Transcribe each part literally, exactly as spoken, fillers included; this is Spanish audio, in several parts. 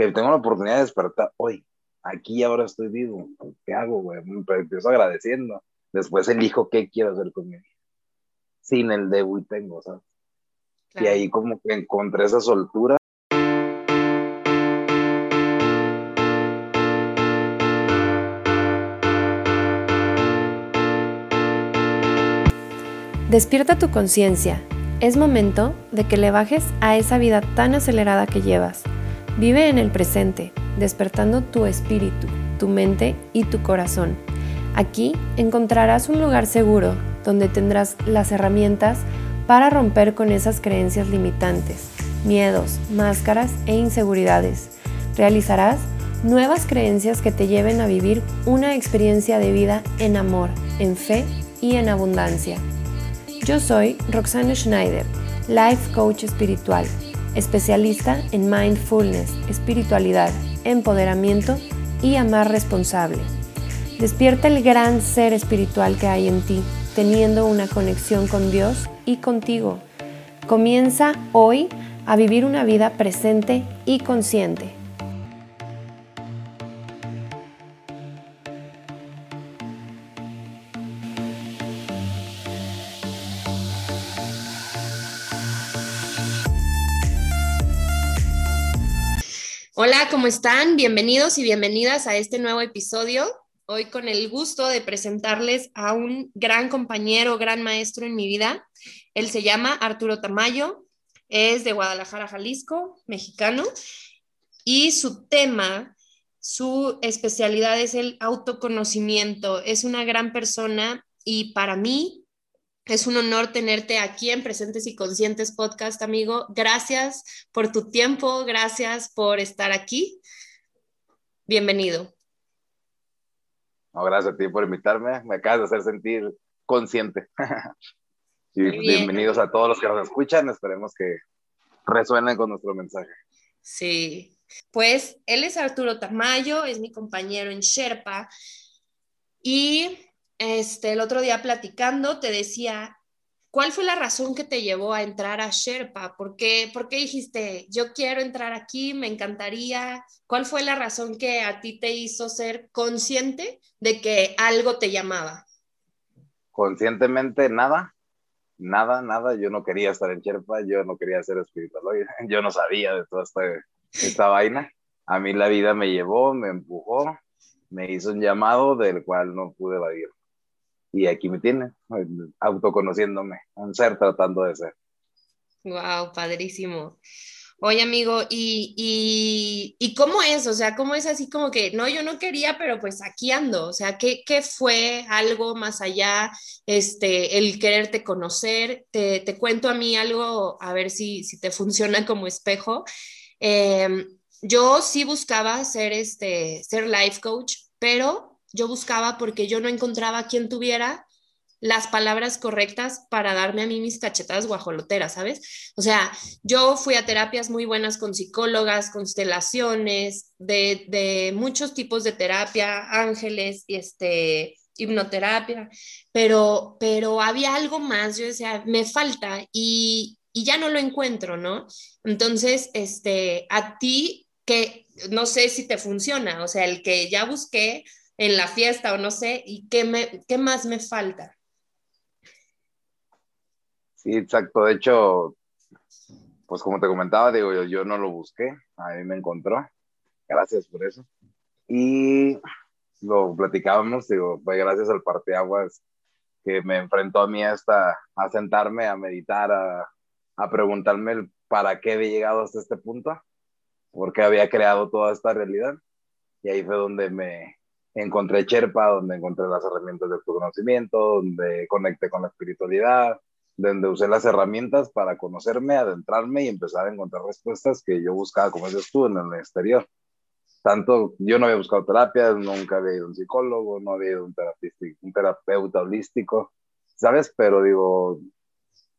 que tengo la oportunidad de despertar hoy, aquí ahora estoy vivo, ¿qué hago, güey? Me empiezo agradeciendo, después elijo qué quiero hacer con mi vida, sin el debut tengo, ¿sabes? Claro. Y ahí como que encontré esa soltura. Despierta tu conciencia. Es momento de que le bajes a esa vida tan acelerada que llevas. Vive en el presente, despertando tu espíritu, tu mente y tu corazón. Aquí encontrarás un lugar seguro donde tendrás las herramientas para romper con esas creencias limitantes, miedos, máscaras e inseguridades. Realizarás nuevas creencias que te lleven a vivir una experiencia de vida en amor, en fe y en abundancia. Yo soy Roxana Schneider, Life Coach Espiritual, especialista en Mindfulness, espiritualidad, empoderamiento y amar responsable. Despierta el gran ser espiritual que hay en ti, teniendo una conexión con Dios y contigo. Comienza hoy a vivir una vida presente y consciente. Hola, ¿cómo están? Bienvenidos y bienvenidas a este nuevo episodio. Hoy con el gusto de presentarles a un gran compañero, gran maestro en mi vida. Él se llama Arturo Tamayo, es de Guadalajara, Jalisco, mexicano. Y su tema, su especialidad es el autoconocimiento. Es una gran persona y para mí es un honor tenerte aquí en Presentes y Conscientes Podcast, amigo. Gracias por tu tiempo, gracias por estar aquí. Bienvenido. No, gracias a ti por invitarme. Me acabas de hacer sentir consciente. Y bien. Bienvenidos a todos los que nos escuchan. Esperemos que resuenen con nuestro mensaje. Sí. Pues él es Arturo Tamayo, es mi compañero en Sherpa. Y... Este, el otro día platicando te decía, ¿cuál fue la razón que te llevó a entrar a Sherpa? ¿Por qué, por qué dijiste, yo quiero entrar aquí, me encantaría? ¿Cuál fue la razón que a ti te hizo ser consciente de que algo te llamaba? Conscientemente nada, nada, nada. Yo no quería estar en Sherpa, yo no quería ser espiritual, yo no sabía de toda esta, esta vaina. A mí la vida me llevó, me empujó, me hizo un llamado del cual no pude evadir. Y aquí me tiene, autoconociéndome, un ser tratando de ser. Wow, padrísimo. Oye, amigo, ¿y, y, ¿y cómo es? O sea, ¿cómo es así como que, no, yo no quería, pero pues aquí ando? O sea, ¿qué, qué fue algo más allá, este, el quererte conocer? Te, te cuento a mí algo, a ver si, si te funciona como espejo. Eh, yo sí buscaba ser, este, ser life coach, pero... Yo buscaba porque yo no encontraba quien tuviera las palabras correctas para darme a mí mis cachetadas guajoloteras, ¿sabes? O sea, yo fui a terapias muy buenas con psicólogas, constelaciones, de, de muchos tipos de terapia, ángeles, este, hipnoterapia, pero, pero había algo más, yo decía, me falta y, y ya no lo encuentro, ¿no? Entonces, este, a ti que no sé si te funciona, o sea, el que ya busqué, en la fiesta o no sé, ¿y qué, me, qué más me falta? Sí, exacto, de hecho, pues como te comentaba, digo, yo, yo no lo busqué, a mí me encontró, gracias por eso, y lo platicábamos, digo, fue gracias al parteaguas que me enfrentó a mí hasta a sentarme, a meditar, a, a preguntarme el para qué había llegado hasta este punto, porque había creado toda esta realidad, y ahí fue donde me... Encontré Sherpa, donde encontré las herramientas de autoconocimiento, donde conecté con la espiritualidad, donde usé las herramientas para conocerme, adentrarme y empezar a encontrar respuestas que yo buscaba, como dices tú, en el exterior. Tanto, yo no había buscado terapias, nunca había ido a un psicólogo, no había ido a un, un terapeuta holístico, ¿sabes? Pero digo,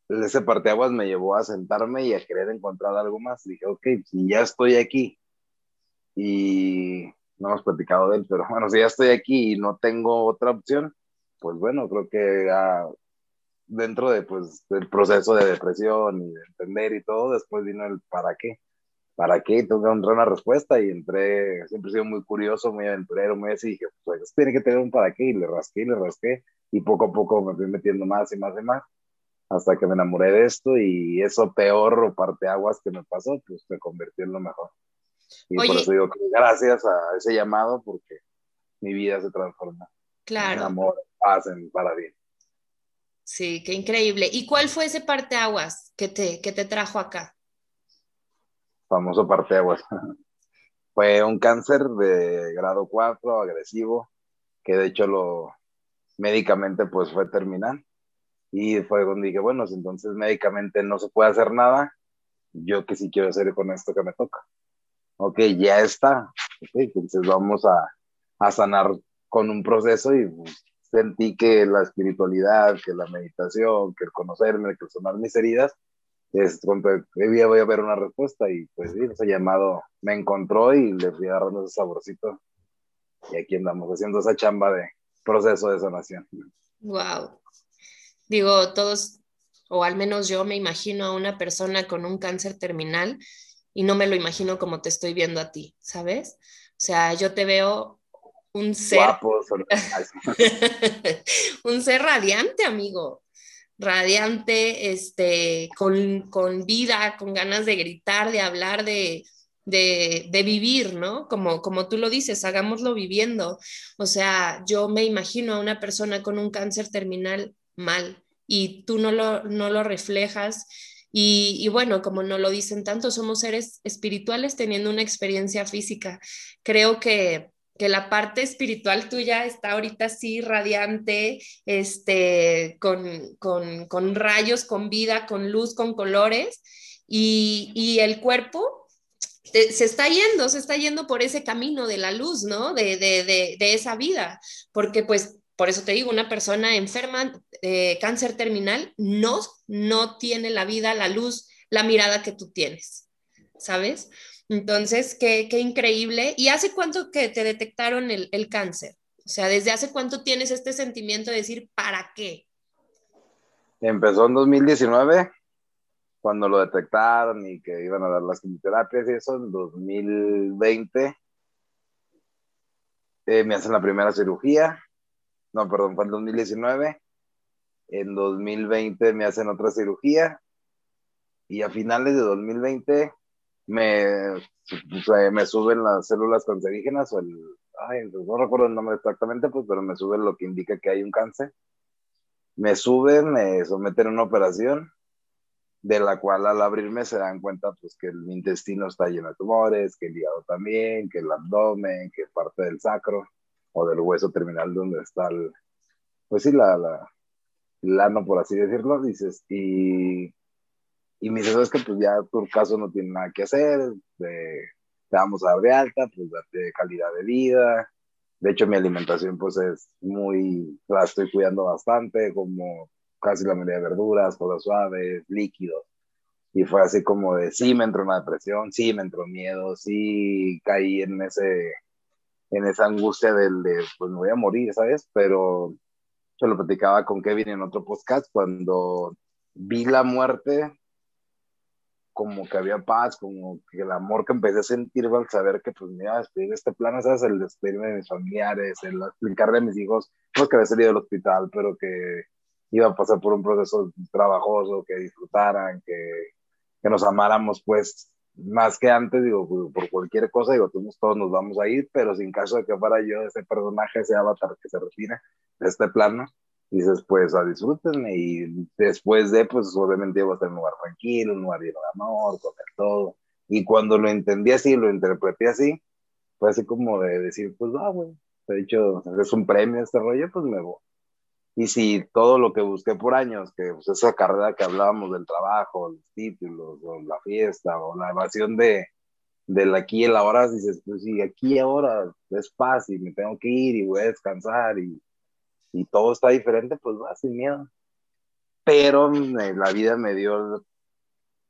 ese parteaguas me llevó a sentarme y a querer encontrar algo más. Dije, ok, ya estoy aquí. Y... no hemos platicado de él, pero bueno, si ya estoy aquí y no tengo otra opción, pues bueno, creo que ah, dentro de, pues, del proceso de depresión y de entender y todo, después vino el para qué, ¿para qué? Tengo que encontrar una respuesta y entré, siempre he sido muy curioso, muy aventurero, muy así, dije, pues tiene que tener un para qué, y le rasqué, y le rasqué, y poco a poco me fui metiendo más y más y más, hasta que me enamoré de esto, y eso peor o parteaguas que me pasó, pues me convirtió en lo mejor. Y Oye, por eso digo, gracias a ese llamado, porque mi vida se transforma. Claro. En amor, en paz, en para bien. Sí, qué increíble. ¿Y cuál fue ese parteaguas que te, que te trajo acá? Famoso parteaguas. Fue un cáncer de grado cuatro, agresivo, que de hecho lo médicamente pues fue terminal. Y fue donde dije, bueno, si entonces médicamente no se puede hacer nada, yo que sí quiero hacer con esto que me toca. Ok, ya está. Okay, entonces vamos a, a sanar con un proceso y pues, sentí que la espiritualidad, que la meditación, que el conocerme, que el sanar mis heridas, es cuando día voy a ver una respuesta y pues sí, ese llamado me encontró y le fui agarrando ese saborcito. Y aquí andamos haciendo esa chamba de proceso de sanación. Wow. Digo, todos, o al menos yo me imagino a una persona con un cáncer terminal y no me lo imagino como te estoy viendo a ti, ¿sabes? O sea, yo te veo un ser... Guapo, un ser radiante, amigo. Radiante, este, con, con vida, con ganas de gritar, de hablar, de, de, de vivir, ¿no? Como, como tú lo dices, hagámoslo viviendo. O sea, yo me imagino a una persona con un cáncer terminal mal y tú no lo, no lo reflejas y, y bueno, como no lo dicen tanto, somos seres espirituales teniendo una experiencia física. Creo que, que la parte espiritual tuya está ahorita así radiante, este, con, con, con rayos, con vida, con luz, con colores y, y el cuerpo te, se está yendo, se está yendo por ese camino de la luz, ¿no? De, de, de, de esa vida, porque pues por eso te digo, una persona enferma, eh, cáncer terminal, no, no tiene la vida, la luz, la mirada que tú tienes, ¿sabes? Entonces, qué, qué increíble. ¿Y hace cuánto que te detectaron el, el cáncer? O sea, ¿desde hace cuánto tienes este sentimiento de decir, ¿para qué? Empezó en dos mil diecinueve, cuando lo detectaron y que iban a dar las quimioterapias y eso, en dos mil veinte eh, me hacen la primera cirugía. No, perdón, fue en dos mil diecinueve. En dos mil veinte me hacen otra cirugía. Y a finales de dos mil veinte me, me suben las células cancerígenas o el... Ay, no recuerdo el nombre exactamente, pues, pero me suben lo que indica que hay un cáncer. Me suben, me someten a una operación, de la cual al abrirme se dan cuenta pues, que el intestino está lleno de tumores, que el hígado también, que el abdomen, que parte del sacro o del hueso terminal donde está el, pues sí, la, la, el ano, por así decirlo, dices, y, y me dices, ¿sabes qué? Pues ya tu caso no tiene nada que hacer, te, te vamos a dar de alta, pues darte calidad de vida, de hecho mi alimentación pues es muy, la estoy cuidando bastante, como casi la mayoría de verduras, cosas suaves, líquidos, y fue así como de, sí me entró una depresión, sí me entró miedo, sí caí en ese... en esa angustia del de, pues me voy a morir, ¿sabes? Pero yo lo platicaba con Kevin en otro podcast, cuando vi la muerte, como que había paz, como que el amor que empecé a sentir al saber que pues me iba a despedir de este plano, ¿sabes? El despedirme de mis familiares, el explicarle a mis hijos, pues que había salido del hospital, pero que iba a pasar por un proceso trabajoso, que disfrutaran, que, que nos amáramos, pues, más que antes, digo, por cualquier cosa, digo, todos nos vamos a ir, pero sin caso de que fuera yo ese personaje, ese avatar que se retira de este plano, dices, pues, a disfrútenme, y después de, pues, obviamente iba a estar en un lugar tranquilo, un lugar lleno de amor, con el todo, y cuando lo entendí así, lo interpreté así, fue así como de decir, pues, ah, güey, de hecho, es un premio este rollo, pues me voy. Y si todo lo que busqué por años, que pues, esa carrera que hablábamos del trabajo, los títulos, o la fiesta, o la evasión de, del aquí y el ahora, dices, pues sí, aquí y ahora es fácil, me tengo que ir y voy a descansar, y, y todo está diferente, pues va sin miedo. Pero eh, la vida me dio,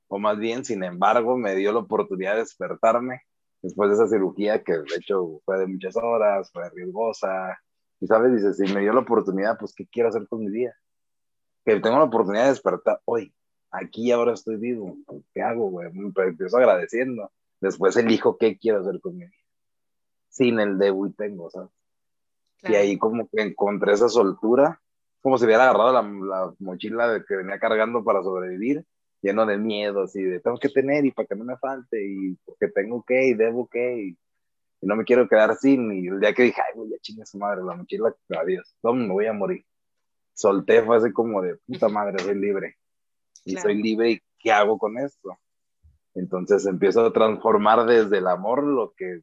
o más bien, sin embargo, me dio la oportunidad de despertarme después de esa cirugía que de hecho fue de muchas horas, fue riesgosa. Y sabes, dices, si me dio la oportunidad, pues, ¿qué quiero hacer con mi vida? Que tengo la oportunidad de despertar hoy. Aquí ahora estoy vivo. ¿Qué hago, güey? Empiezo agradeciendo. Después elijo qué quiero hacer con mi vida. Sin el de "uy, tengo", ¿sabes? Claro. Y ahí como que encontré esa soltura, como si hubiera agarrado la, la mochila de que venía cargando para sobrevivir, lleno de miedo, así de tengo que tener y para que no me falte, y porque tengo que y debo que, y, y no me quiero quedar sin. Y el día que dije, ay, güey, ya chinga su madre, la mochila, adiós, no, me voy a morir. Solté, fue así como de puta madre, soy libre. Y claro, soy libre, ¿y qué hago con esto? Entonces empiezo a transformar desde el amor lo que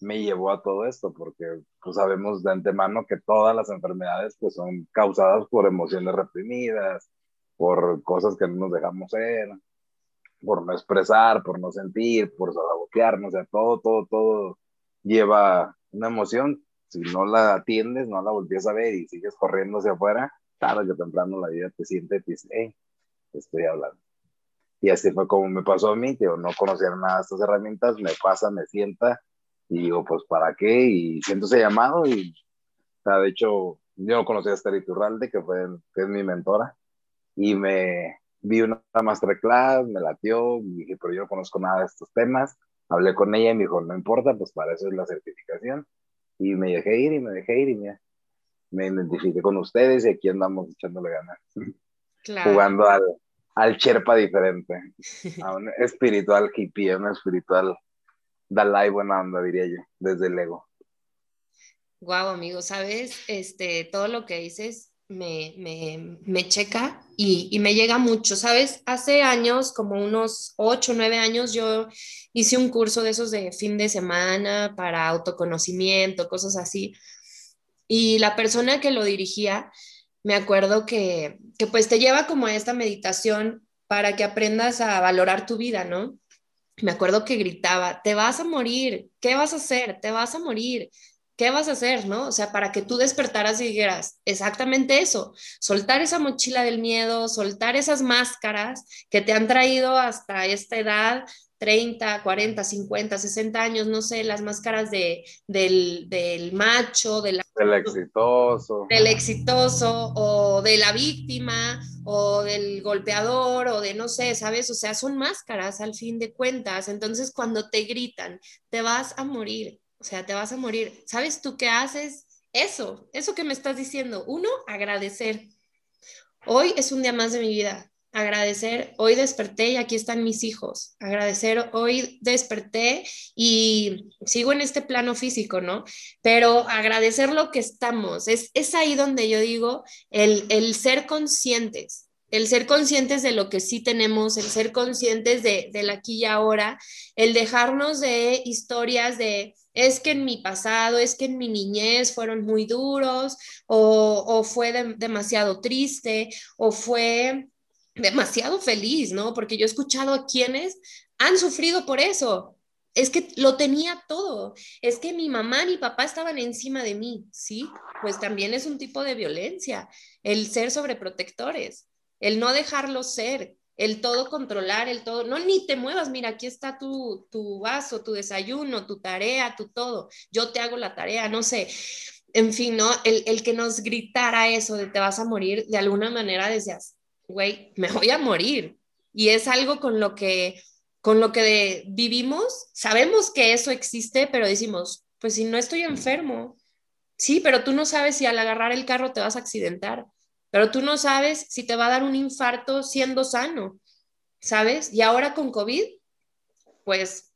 me llevó a todo esto, porque pues sabemos de antemano que todas las enfermedades pues son causadas por emociones reprimidas, por cosas que no nos dejamos ser, por no expresar, por no sentir, por sabotearnos, o sea, todo, todo, todo lleva una emoción. Si no la atiendes, no la volvías a ver y sigues corriendo hacia afuera, tarde que temprano la vida te siente y te dice, hey, te estoy hablando. Y así fue como me pasó a mí, que yo no conocía nada de estas herramientas, me pasa, me sienta, y digo, pues, ¿para qué? Y siento ese llamado, y, o sea, de hecho, yo no conocía a Esther Iturralde, que, fue, que es mi mentora, y me vi una masterclass, me latió, y dije, pero yo no conozco nada de estos temas. Hablé con ella y me dijo, no importa, pues para eso es la certificación. Y me dejé ir, y me dejé ir, y mira, me identifiqué con ustedes, y aquí andamos echándole ganas. Claro. Jugando al, al Sherpa diferente, a un espiritual hippie, a un espiritual... Dalai buena onda, diría yo, desde el ego. Guau, wow, amigo, ¿sabes? Este, todo lo que dices me, me, me checa y, y me llega mucho, ¿sabes? Hace años, como unos ocho, nueve años, yo hice un curso de esos de fin de semana para autoconocimiento, cosas así, y la persona que lo dirigía, me acuerdo que, que pues te lleva como a esta meditación para que aprendas a valorar tu vida, ¿no? Me acuerdo que gritaba, te vas a morir, ¿qué vas a hacer? Te vas a morir, ¿qué vas a hacer? ¿No? O sea, para que tú despertaras y dijeras exactamente eso, soltar esa mochila del miedo, soltar esas máscaras que te han traído hasta esta edad, treinta, cuarenta, cincuenta, sesenta años, no sé, las máscaras de, del, del macho, de la, del exitoso, del exitoso, o de la víctima, o del golpeador, o de no sé, ¿sabes? O sea, son máscaras al fin de cuentas. Entonces, cuando te gritan, te vas a morir, o sea, te vas a morir, ¿sabes tú qué haces? Eso, eso que me estás diciendo. Uno, agradecer. Hoy es un día más de mi vida. Agradecer, hoy desperté y aquí están mis hijos. Agradecer, hoy desperté y sigo en este plano físico, ¿no? Pero agradecer lo que estamos. Es, es ahí donde yo digo el, el ser conscientes, el ser conscientes de lo que sí tenemos, el ser conscientes de, del aquí y ahora, el dejarnos de historias de... es que en mi pasado, es que en mi niñez fueron muy duros, o, o fue de, demasiado triste, o fue... demasiado feliz, ¿no? Porque yo he escuchado a quienes han sufrido por eso. Es que lo tenía todo. Es que mi mamá, mi papá estaban encima de mí, ¿sí? Pues también es un tipo de violencia, el ser sobreprotectores, el no dejarlo ser, el todo controlar, el todo, no, ni te muevas, mira, aquí está tu, tu vaso, tu desayuno, tu tarea, tu todo. Yo te hago la tarea, no sé. En fin, ¿no? El, el que nos gritara eso de te vas a morir, de alguna manera decías, güey, me voy a morir, y es algo con lo que, con lo que de, vivimos, sabemos que eso existe, pero decimos, pues si no estoy enfermo, sí, pero tú no sabes si al agarrar el carro te vas a accidentar, pero tú no sabes si te va a dar un infarto siendo sano, ¿sabes? Y ahora con COVID, pues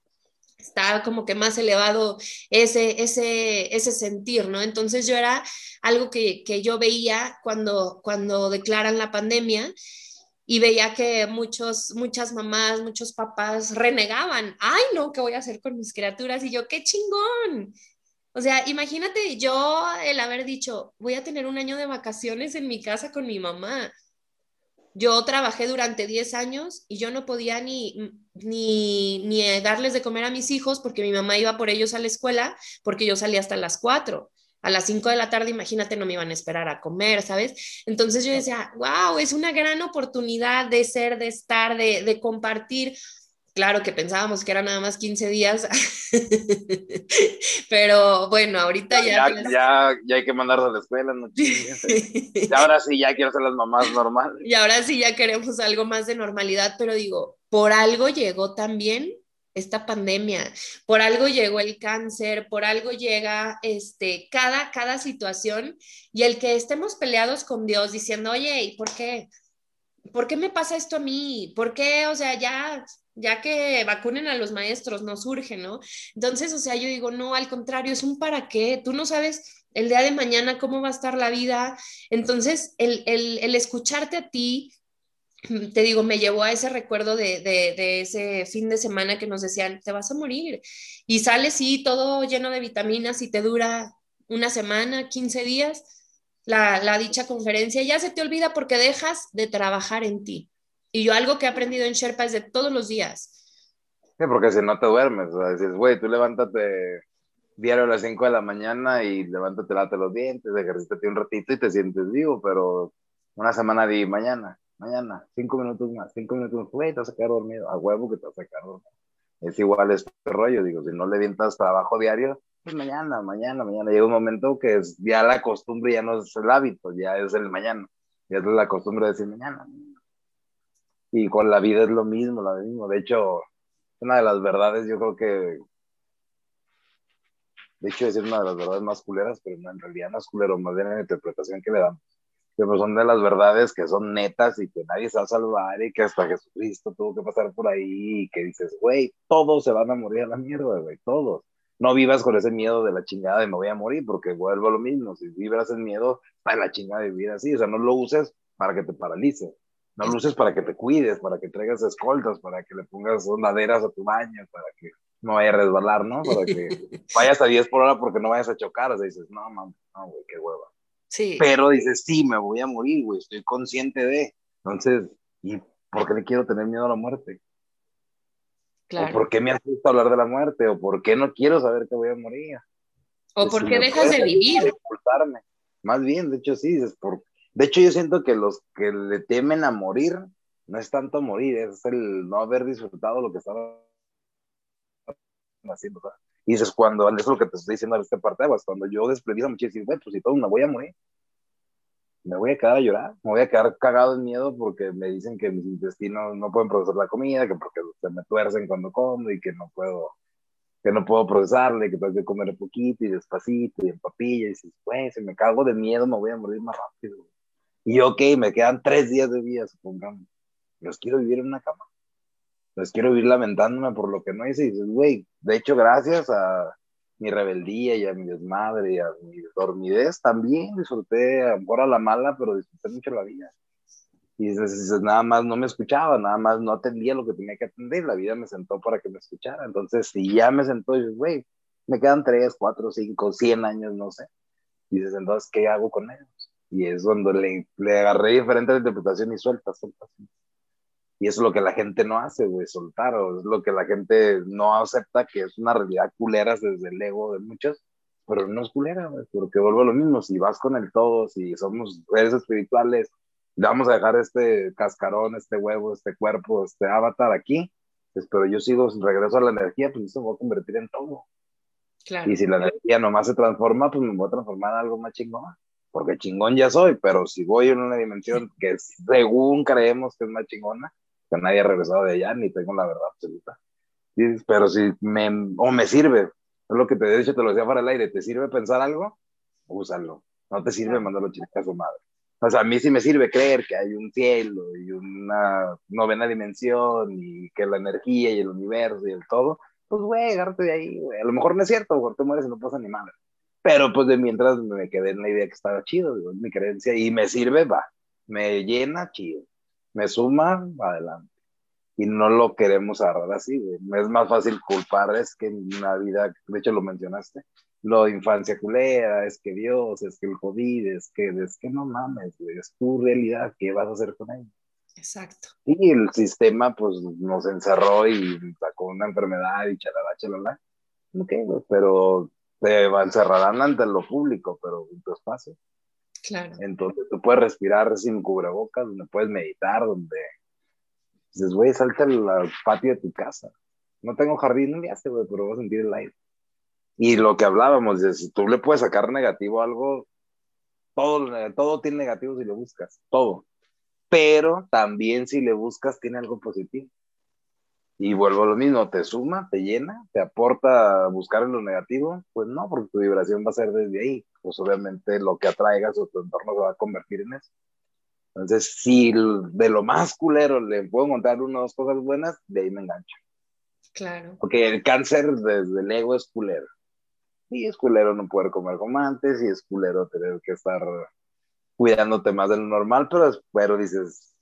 está como que más elevado ese, ese, ese sentir, ¿no? Entonces yo era algo que, que yo veía cuando, cuando declaran la pandemia, y veía que muchos, muchas mamás, muchos papás renegaban. ¡Ay, no! ¿Qué voy a hacer con mis criaturas? Y yo, ¡qué chingón! O sea, imagínate yo el haber dicho, voy a tener un año de vacaciones en mi casa con mi mamá. Yo trabajé durante diez años y yo no podía ni, ni, ni darles de comer a mis hijos porque mi mamá iba por ellos a la escuela, porque yo salía hasta las cuatro. A las cinco de la tarde, imagínate, no me iban a esperar a comer, ¿sabes? Entonces yo decía, wow, es una gran oportunidad de ser, de estar, de, de compartir. Claro que pensábamos que eran nada más quince días, pero bueno, ahorita ya... Ya, ya, ya hay que mandarlos a la escuela, ¿no? Y ahora sí, ya quiero ser las mamás normales. Y ahora sí, ya queremos algo más de normalidad, pero digo, por algo llegó también esta pandemia, por algo llegó el cáncer, por algo llega este, cada, cada situación, y el que estemos peleados con Dios diciendo, oye, ¿y por qué? ¿Por qué me pasa esto a mí? ¿Por qué? O sea, ya, ya que vacunen a los maestros, no surge, ¿no? Entonces, o sea, yo digo, no, al contrario, es un para qué, tú no sabes el día de mañana cómo va a estar la vida, entonces el, el, el escucharte a ti, te digo, me llevó a ese recuerdo de, de, de ese fin de semana que nos decían, te vas a morir, y sales, sí, todo lleno de vitaminas, y te dura una semana, quince días, la, la dicha conferencia, ya se te olvida porque dejas de trabajar en ti, y yo algo que he aprendido en Sherpa es de todos los días. Sí, porque si no te duermes, o sea, dices, güey, tú levántate diario a las cinco de la mañana, y levántate, lávate los dientes, ejercítate un ratito, y te sientes vivo, pero una semana de mañana. Mañana, cinco minutos más, cinco minutos más, güey, te vas a quedar dormido, a huevo que te vas a quedar dormido. Es igual este rollo, digo, si no le vientas trabajo diario, pues mañana, mañana, mañana. Llega un momento que es, ya la costumbre ya no es el hábito, ya es el mañana. Ya es la costumbre de decir mañana. Y con la vida es lo mismo, lo mismo. De hecho, una de las verdades, yo creo que, de hecho, es una de las verdades más culeras, pero en realidad no es culero, más bien la interpretación que le damos. Que pues son de las verdades que son netas y que nadie se va a salvar y que hasta Jesucristo tuvo que pasar por ahí y que dices, güey, todos se van a morir a la mierda, güey, todos. No vivas con ese miedo de la chingada de me voy a morir porque vuelvo a lo mismo. Si vibras el miedo, para la chingada de vivir así. O sea, no lo uses para que te paralices. No lo uses para que te cuides, para que traigas escoltas, para que le pongas laderas a tu baño, para que no vaya a resbalar, ¿no? Para que vayas a diez por hora porque no vayas a chocar. O sea, dices, no, mames, no, güey, qué hueva. Sí. Pero dices, sí, me voy a morir, güey, estoy consciente de. Entonces, ¿y por qué le quiero tener miedo a la muerte? Claro. ¿O por qué me asusta hablar de la muerte? ¿O por qué no quiero saber que voy a morir? ¿O por qué dejas de vivir? Impulsarme. Más bien, de hecho, sí, dices, por... de hecho yo siento que los que le temen a morir, no es tanto morir, es el no haber disfrutado lo que estaban haciendo, ¿sabes? Y dices, cuando, eso es lo que te estoy diciendo en esta parte, pues, cuando yo desprevido a muchísimo, pues si todo, me voy a morir, me voy a quedar a llorar, me voy a quedar cagado en miedo porque me dicen que mis intestinos no pueden procesar la comida, que porque se me tuercen cuando como y que no puedo, que no puedo procesarle, que tengo que comer poquito y despacito y en papilla, y dices, güey, si me cago de miedo me voy a morir más rápido. Y ok, me quedan tres días de vida, supongamos, los quiero vivir en una cama. Pues quiero vivir lamentándome por lo que no hice. Y dices, güey, de hecho, gracias a mi rebeldía y a mi desmadre y a mi dormidez, también disfruté, a lo mejor a la mala, pero disfruté mucho la vida. Y dices, dices, nada más no me escuchaba, nada más no atendía lo que tenía que atender. La vida me sentó para que me escuchara. Entonces, si ya me sentó, dices, güey, me quedan tres, cuatro, cinco, cien años, no sé. Y dices, entonces, ¿qué hago con ellos? Y es cuando le, le agarré diferente la interpretación y suelta, suelta, suelta. Y eso es lo que la gente no hace, güey, soltar, o es lo que la gente no acepta, que es una realidad culera desde el ego de muchos, pero no es culera, güey, porque vuelvo a lo mismo, si vas con el todo, si somos seres espirituales, le vamos a dejar este cascarón, este huevo, este cuerpo, este avatar aquí, pues, pero yo sigo, regreso a la energía, pues eso me voy a convertir en todo. Claro. Y si la energía nomás se transforma, pues me voy a transformar en algo más chingón. Porque chingón ya soy, pero si voy en una dimensión que según creemos que es más chingona, que nadie ha regresado de allá, ni tengo la verdad absoluta. Dices, pero si me, o me sirve, es lo que te he dicho, te lo decía para el aire, ¿te sirve pensar algo? Úsalo. No te sirve, mandarlo a su madre. O sea, a mí sí me sirve creer que hay un cielo y una novena dimensión y que la energía y el universo y el todo, pues güey, agárrate de ahí, güey. A lo mejor no es cierto, porque te mueres y no pasa ni madre. Pero pues de mientras me quedé en la idea que estaba chido, digo, es mi creencia, y me sirve, va, me llena, chido, me suma, adelante. Y no lo queremos agarrar así, güey. Es más fácil culpar, es que en la vida, de hecho lo mencionaste, lo de infancia culera, es que Dios, es que el COVID, es que, es que no mames, güey, es tu realidad, ¿qué vas a hacer con ella? Exacto. Y el sistema pues nos encerró y sacó una enfermedad y chalala, chalala. Ok, güey, pero... te encerrarán ante lo público, pero en tu espacio. Claro. Entonces tú puedes respirar sin cubrebocas, donde puedes meditar, donde dices, güey, salta al patio de tu casa. No tengo jardín, no le hace, güey, pero vas a sentir el aire. Y lo que hablábamos, es, si tú le puedes sacar negativo a algo, todo, todo tiene negativo si le buscas, todo. Pero también si le buscas, tiene algo positivo. Y vuelvo a lo mismo, ¿te suma? ¿Te llena? ¿Te aporta a buscar en lo negativo? Pues no, porque tu vibración va a ser desde ahí. Pues obviamente lo que atraigas o tu entorno se va a convertir en eso. Entonces, si de lo más culero le puedo montar una o dos cosas buenas, de ahí me engancho. Claro. Porque el cáncer desde el ego es culero. Y es culero no poder comer como antes, y es culero tener que estar cuidándote más de lo normal, pero, pero dices...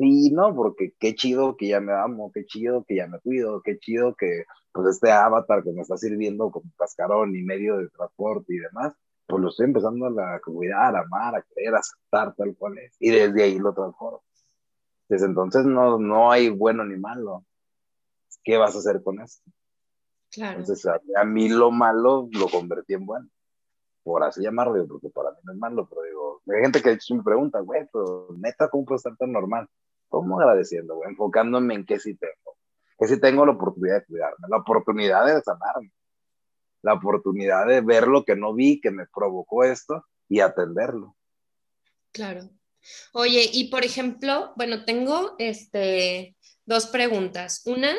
Sí, no, porque qué chido que ya me amo, qué chido que ya me cuido, qué chido que pues este avatar que me está sirviendo como cascarón y medio de transporte y demás, pues lo estoy empezando a cuidar, a amar, a querer, a aceptar tal cual es. Y desde ahí lo transformo. Desde entonces no, no hay bueno ni malo. ¿Qué vas a hacer con esto? Claro. Entonces a, a mí lo malo lo convertí en bueno. Por así llamarlo, porque para mí no es malo, pero digo, hay gente que me pregunta, güey, pero neta, ¿cómo puedo estar tan normal? ¿Cómo agradeciendo, güey? Enfocándome en qué sí tengo. Que sí tengo la oportunidad de cuidarme, la oportunidad de sanarme, la oportunidad de ver lo que no vi, que me provocó esto, y atenderlo. Claro. Oye, y por ejemplo, bueno, tengo este, dos preguntas. Una,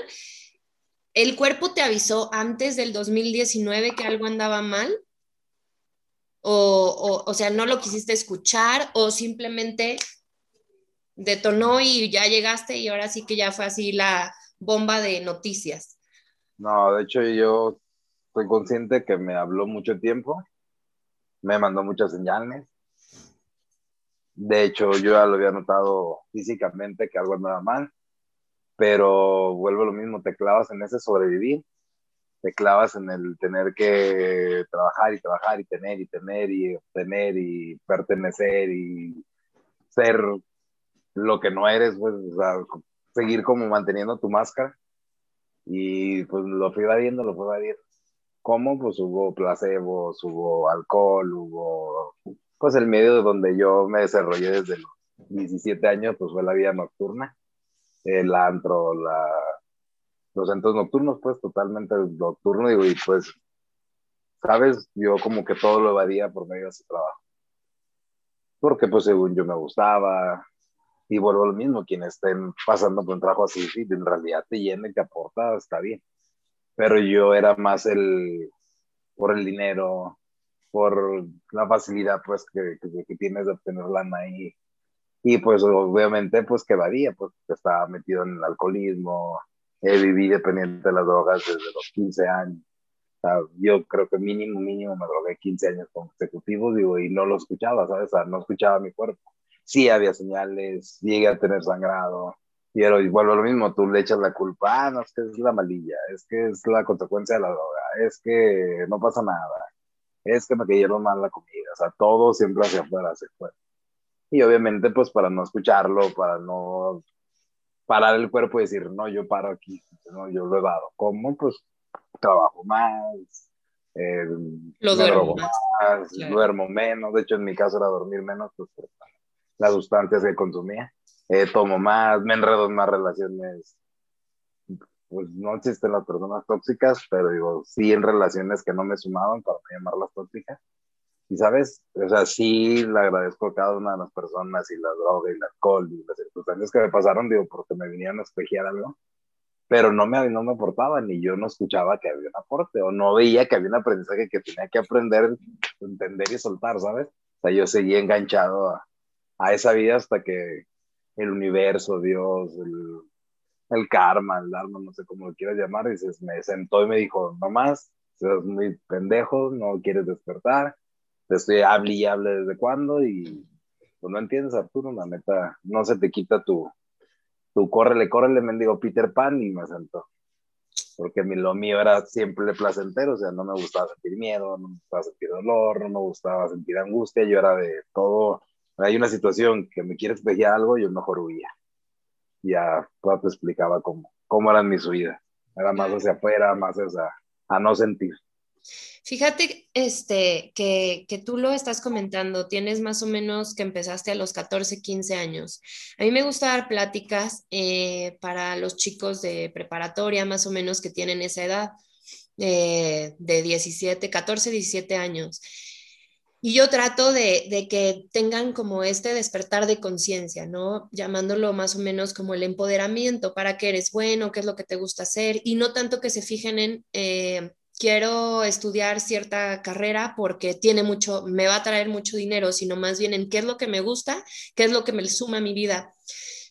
¿el cuerpo te avisó antes del dos mil diecinueve que algo andaba mal? O, o, o sea, ¿no lo quisiste escuchar? ¿O simplemente... detonó y ya llegaste y ahora sí que ya fue así la bomba de noticias? No, de hecho yo estoy consciente que me habló mucho tiempo, me mandó muchas señales. De hecho yo ya lo había notado físicamente que algo andaba mal, pero vuelvo a lo mismo, te clavas en ese sobrevivir, te clavas en el tener que trabajar y trabajar y tener y tener y obtener y pertenecer y ser... lo que no eres, pues, o sea, seguir como manteniendo tu máscara. Y pues lo fui evadiendo, lo fui evadiendo. ¿Cómo? Pues hubo placebos, hubo alcohol, hubo... pues el medio donde yo me desarrollé desde los diecisiete años, pues fue la vida nocturna. El antro, la... los centros nocturnos, pues, totalmente nocturno. Digo, y pues, ¿sabes? Yo como que todo lo evadía por medio de ese trabajo. Porque pues según yo me gustaba... Y vuelvo a lo mismo, quienes estén pasando por un trabajo así, sí, en realidad te llena y te aporta, está bien. Pero yo era más el, por el dinero, por la facilidad pues que, que, que tienes de obtener lana ahí. Y pues obviamente pues que varía, pues estaba metido en el alcoholismo, eh, viví dependiente de las drogas desde los quince años. O sea, yo creo que mínimo, mínimo me drogué quince años consecutivos, digo, y no lo escuchaba, ¿sabes? O sea, no escuchaba mi cuerpo. Sí había señales, llegué a tener sangrado, y vuelvo a lo mismo, tú le echas la culpa, ah, no, es que es la malilla, es que es la consecuencia de la droga, es que no pasa nada, es que me cayeron mal la comida, o sea, todo siempre hacia afuera, hacia afuera. Y obviamente, pues, para no escucharlo, para no parar el cuerpo y decir, no, yo paro aquí, no, yo lo evado. ¿Cómo? Pues, trabajo más, eh, lo duermo más, más claro. Duermo menos, de hecho, en mi caso era dormir menos, pues, pues las sustancias que consumía, eh, tomo más, me enredo en más relaciones, pues no existen las personas tóxicas, pero digo, sí en relaciones que no me sumaban para llamarlas tóxicas, y sabes, o sea, sí le agradezco a cada una de las personas, y la droga, y el alcohol, y las circunstancias que me pasaron, digo, porque me vinieron a espejear algo, pero no me, no me aportaban, y yo no escuchaba que había un aporte, o no veía que había un aprendizaje que tenía que aprender, entender y soltar, ¿sabes? O sea, yo seguía enganchado a a esa vida hasta que el universo, Dios, el, el karma, el dharma, no sé cómo lo quieras llamar, y se, me sentó y me dijo, nomás, seas muy pendejo, no quieres despertar, te estoy hable y hable desde cuándo, y pues no entiendes, Arturo, la neta, no se te quita tu, tu córrele, córrele, mendigo Peter Pan, y me sentó. Porque mi, lo mío era siempre placentero, o sea, no me gustaba sentir miedo, no me gustaba sentir dolor, no me gustaba sentir angustia, yo era de todo... hay una situación que me quiere espejear algo, yo mejor huía. Ya pues, te explicaba cómo, cómo eran mis huidas. Era más hacia afuera, más hacia a no sentir. Fíjate este, que, que tú lo estás comentando, tienes más o menos que empezaste a los catorce, quince años. A mí me gusta dar pláticas eh, para los chicos de preparatoria, más o menos que tienen esa edad, eh, de diecisiete, catorce, diecisiete años. Y yo trato de, de que tengan como este despertar de conciencia, ¿no? Llamándolo más o menos como el empoderamiento, para qué eres bueno, qué es lo que te gusta hacer, y no tanto que se fijen en, eh, quiero estudiar cierta carrera porque tiene mucho, me va a traer mucho dinero, sino más bien en qué es lo que me gusta, qué es lo que me suma a mi vida.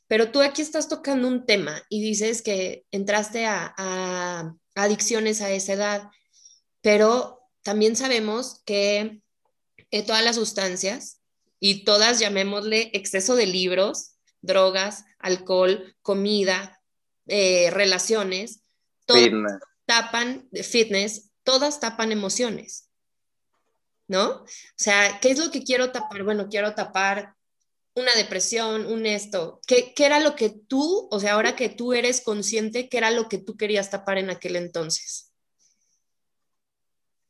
Pero tú aquí estás tocando un tema y dices que entraste a, a adicciones a esa edad, pero también sabemos que Eh, todas las sustancias y todas, llamémosle, exceso de libros, drogas, alcohol, comida, eh, relaciones, todas fitness. tapan, fitness, todas tapan emociones, ¿no? O sea, ¿qué es lo que quiero tapar? Bueno, quiero tapar una depresión, un esto. ¿Qué, qué era lo que tú, o sea, ahora que tú eres consciente, qué era lo que tú querías tapar en aquel entonces?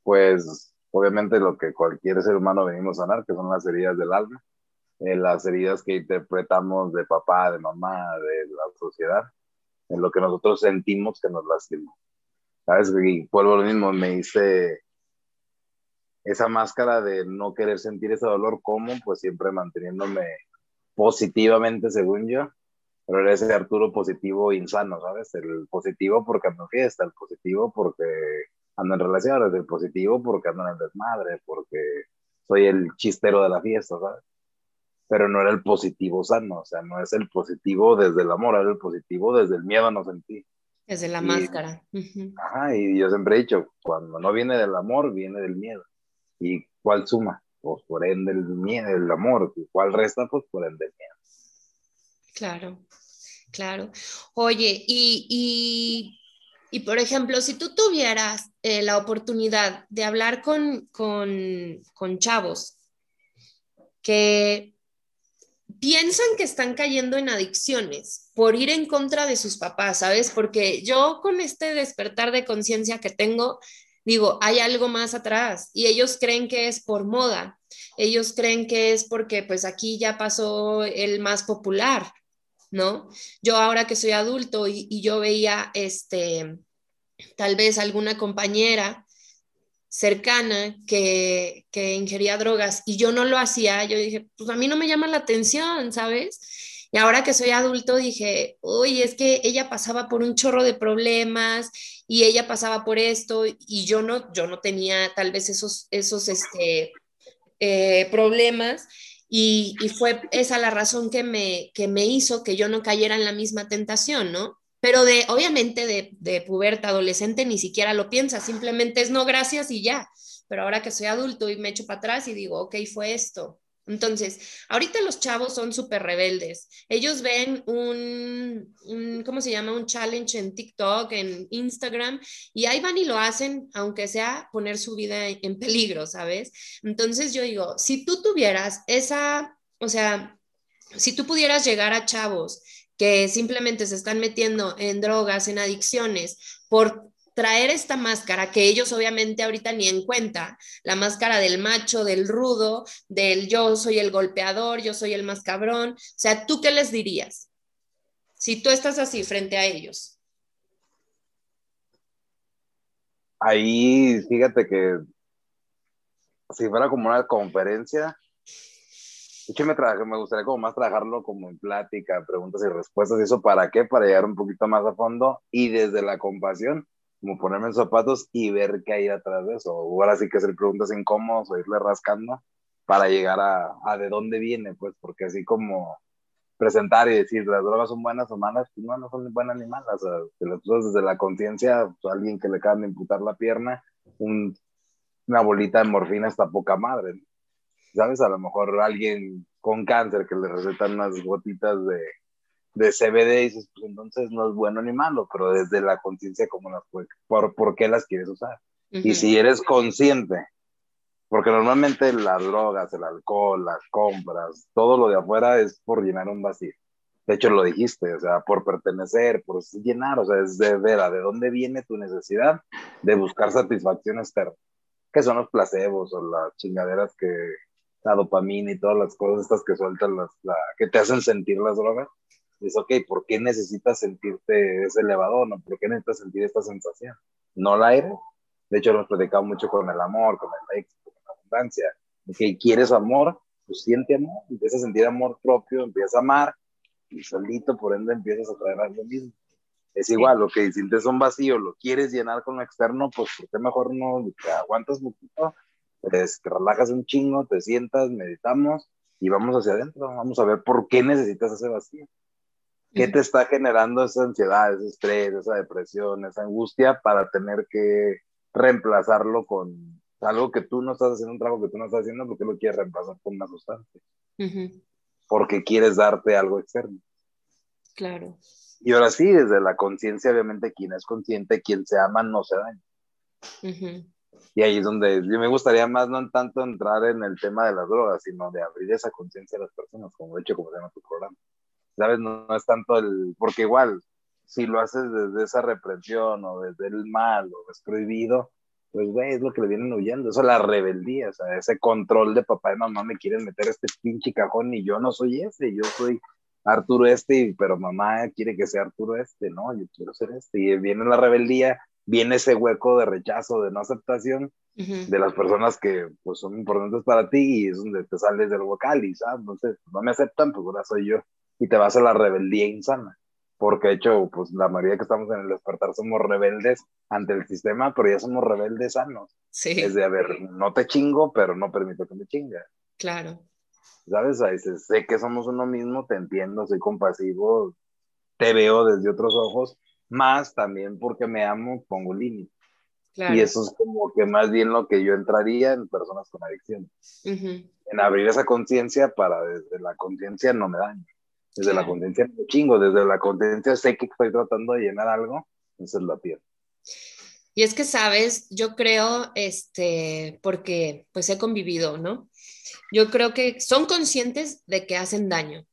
Pues... obviamente lo que cualquier ser humano venimos a sanar, que son las heridas del alma, eh, las heridas que interpretamos de papá, de mamá, de la sociedad, en lo que nosotros sentimos que nos lastimó. ¿Sabes? Y vuelvo a lo mismo, me hice esa máscara de no querer sentir ese dolor, ¿cómo? Pues siempre manteniéndome positivamente, según yo, pero era ese Arturo positivo insano, ¿sabes? El positivo porque ando en fiesta, el positivo porque... ando en relaciones, el positivo porque ando en el desmadre, porque soy el chistero de la fiesta, ¿sabes? Pero no era el positivo sano, o sea, no es el positivo desde el amor, era el positivo desde el miedo, no sentí. Desde la y, máscara. Uh-huh. Ajá, y yo siempre he dicho, cuando no viene del amor, viene del miedo. ¿Y cuál suma? Pues por ende el miedo, el amor. ¿Y cuál resta? Pues por ende el miedo. Claro, claro. Oye, y... y... Y, por ejemplo, si tú tuvieras eh, la oportunidad de hablar con, con, con chavos que piensan que están cayendo en adicciones por ir en contra de sus papás, ¿sabes? Porque yo con este despertar de conciencia que tengo, digo, hay algo más atrás y ellos creen que es por moda, ellos creen que es porque pues aquí ya pasó el más popular, ¿no? Yo ahora que soy adulto y, y yo veía este, tal vez alguna compañera cercana que, que ingería drogas y yo no lo hacía, yo dije, pues a mí no me llama la atención, ¿sabes? Y ahora que soy adulto dije, uy, es que ella pasaba por un chorro de problemas y ella pasaba por esto y yo no, yo no tenía tal vez esos, esos este, eh, problemas. Y, y fue esa la razón que me, que me hizo que yo no cayera en la misma tentación, ¿no? Pero de, obviamente de, de puberta, adolescente, ni siquiera lo piensas, simplemente es no gracias y ya. Pero ahora que soy adulto y me echo para atrás y digo, ok, fue esto. Entonces, ahorita los chavos son súper rebeldes. Ellos ven un, un, ¿cómo se llama? Un challenge en TikTok, en Instagram, y ahí van y lo hacen, aunque sea poner su vida en peligro, ¿sabes? Entonces yo digo, si tú tuvieras esa, o sea, si tú pudieras llegar a chavos que simplemente se están metiendo en drogas, en adicciones, por traer esta máscara que ellos obviamente ahorita ni en cuenta, la máscara del macho, del rudo, del yo soy el golpeador, yo soy el más cabrón, o sea, ¿tú qué les dirías? Si tú estás así frente a ellos. Ahí, fíjate que si fuera como una conferencia, es que me, tra- me gustaría como más trabajarlo como en plática, preguntas y respuestas, ¿eso para qué? Para llegar un poquito más a fondo y desde la compasión, como ponerme en zapatos y ver qué hay atrás de eso, o ahora sí que hacer preguntas incómodas o irle rascando para llegar a, a de dónde viene, pues, porque así como presentar y decir las drogas son buenas o malas, pues no, no son buenas ni malas, o sea, te las usas desde la conciencia, pues, alguien que le acaban de imputar la pierna, un, una bolita de morfina está poca madre, ¿no? ¿Sabes? A lo mejor alguien con cáncer que le recetan unas gotitas de de C B D y dices, pues entonces no es bueno ni malo, pero desde la conciencia como las puedes, por, por qué las quieres usar. Uh-huh. Y si eres consciente, porque normalmente las drogas, el alcohol, las compras, todo lo de afuera es por llenar un vacío. De hecho lo dijiste, o sea, por pertenecer, por llenar, o sea, es de ver a de dónde viene tu necesidad de buscar satisfacción externa, que son los placebos o las chingaderas que, la dopamina y todas las cosas estas que sueltan, las, la, que te hacen sentir las drogas. Es ok, ¿por qué necesitas sentirte ese elevador? ¿No? ¿Por qué necesitas sentir esta sensación? No la eres. De hecho, hemos platicado mucho con el amor, con el éxito, con la abundancia. Okay, ¿quieres amor? Pues siente amor, empieza a sentir amor propio, empieza a amar, y solito por ende empiezas a traer algo mismo. Es igual, ok, sientes un vacío, lo quieres llenar con lo externo, pues ¿por qué mejor no? Te aguantas un poquito, pues, te relajas un chingo, te sientas, meditamos y vamos hacia adentro, vamos a ver por qué necesitas ese vacío. ¿Qué te está generando esa ansiedad, ese estrés, esa depresión, esa angustia para tener que reemplazarlo con algo que tú no estás haciendo, un trabajo que tú no estás haciendo, porque lo quieres reemplazar con una sustancia? Uh-huh. Porque quieres darte algo externo. Claro. Y ahora sí, desde la conciencia, obviamente, quien es consciente, quien se ama, no se daña. Uh-huh. Y ahí es donde yo me gustaría más no tanto entrar en el tema de las drogas, sino de abrir esa conciencia a las personas, como de hecho, como se llama tu programa. ¿Sabes? No, no es tanto el... Porque igual, si lo haces desde esa represión, o desde el mal, o es prohibido, pues, güey, es lo que le vienen huyendo. Eso es la rebeldía, o sea, ese control de papá y mamá, me quieren meter a este pinche cajón y yo no soy ese, yo soy... Arturo este, pero mamá quiere que sea Arturo este, no, yo quiero ser este, y viene la rebeldía, viene ese hueco de rechazo, de no aceptación, uh-huh, de las personas que pues son importantes para ti, y es donde te sales del huacal y, ¿sabes? Entonces, no me aceptan, pues ahora soy yo, y te vas a la rebeldía insana, porque de hecho, pues la mayoría que estamos en el despertar somos rebeldes ante el sistema, pero ya somos rebeldes sanos, sí. Es de, a ver, no te chingo, pero no permito que me chingas. Claro. ¿Sabes? A veces sé que somos uno mismo, te entiendo, soy compasivo, te veo desde otros ojos, más también porque me amo, pongo límites. Claro. Y eso es como que más bien lo que yo entraría en personas con adicción. Uh-huh. En abrir esa conciencia para desde la conciencia no me daño. Desde claro. la conciencia me chingo, desde la conciencia sé que estoy tratando de llenar algo, entonces lo pierdo. Y es que, ¿sabes? Yo creo, este, porque pues he convivido, ¿no? Yo creo que son conscientes de que hacen daño,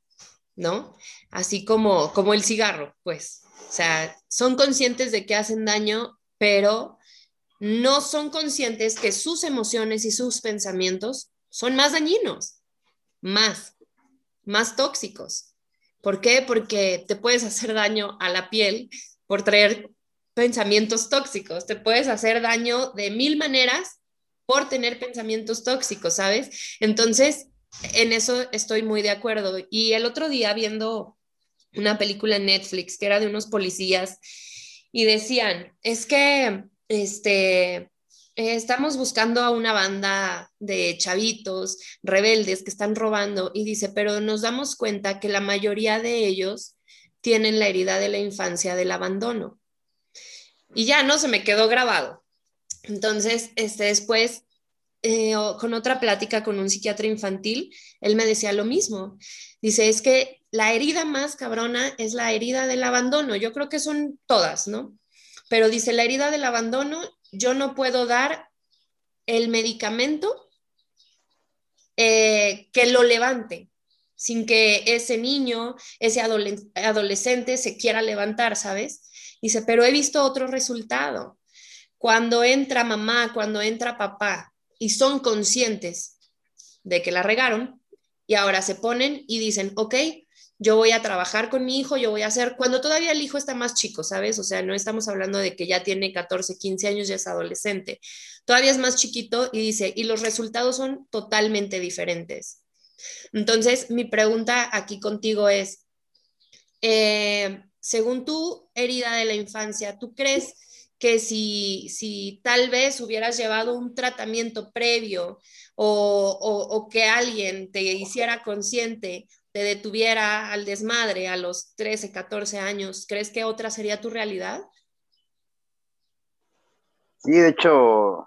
¿no? Así como, como el cigarro, pues. O sea, son conscientes de que hacen daño, pero no son conscientes que sus emociones y sus pensamientos son más dañinos, más, más tóxicos. ¿Por qué? Porque te puedes hacer daño a la piel por traer pensamientos tóxicos, te puedes hacer daño de mil maneras por tener pensamientos tóxicos, ¿sabes? Entonces, en eso estoy muy de acuerdo. Y el otro día viendo una película en Netflix que era de unos policías y decían, es que este, eh, estamos buscando a una banda de chavitos rebeldes que están robando, y dice, pero nos damos cuenta que la mayoría de ellos tienen la herida de la infancia del abandono. Y ya, ¿no? Se me quedó grabado. Entonces, este, después, eh, con otra plática con un psiquiatra infantil, él me decía lo mismo. Dice, es que la herida más cabrona es la herida del abandono. Yo creo que son todas, ¿no? Pero dice, la herida del abandono, yo no puedo dar el medicamento eh, que lo levante, sin que ese niño, ese adoles- adolescente se quiera levantar, ¿sabes? Dice, pero he visto otro resultado. Cuando entra mamá, cuando entra papá y son conscientes de que la regaron y ahora se ponen y dicen, ok, yo voy a trabajar con mi hijo, yo voy a hacer, cuando todavía el hijo está más chico, ¿sabes? O sea, no estamos hablando de que ya tiene catorce, quince años, ya es adolescente, todavía es más chiquito y dice, y los resultados son totalmente diferentes. Entonces, mi pregunta aquí contigo es, eh, según tu herida de la infancia, ¿tú crees que si, si tal vez hubieras llevado un tratamiento previo o, o, o que alguien te hiciera consciente, te detuviera al desmadre a los trece, catorce años, crees que otra sería tu realidad? Sí, de hecho,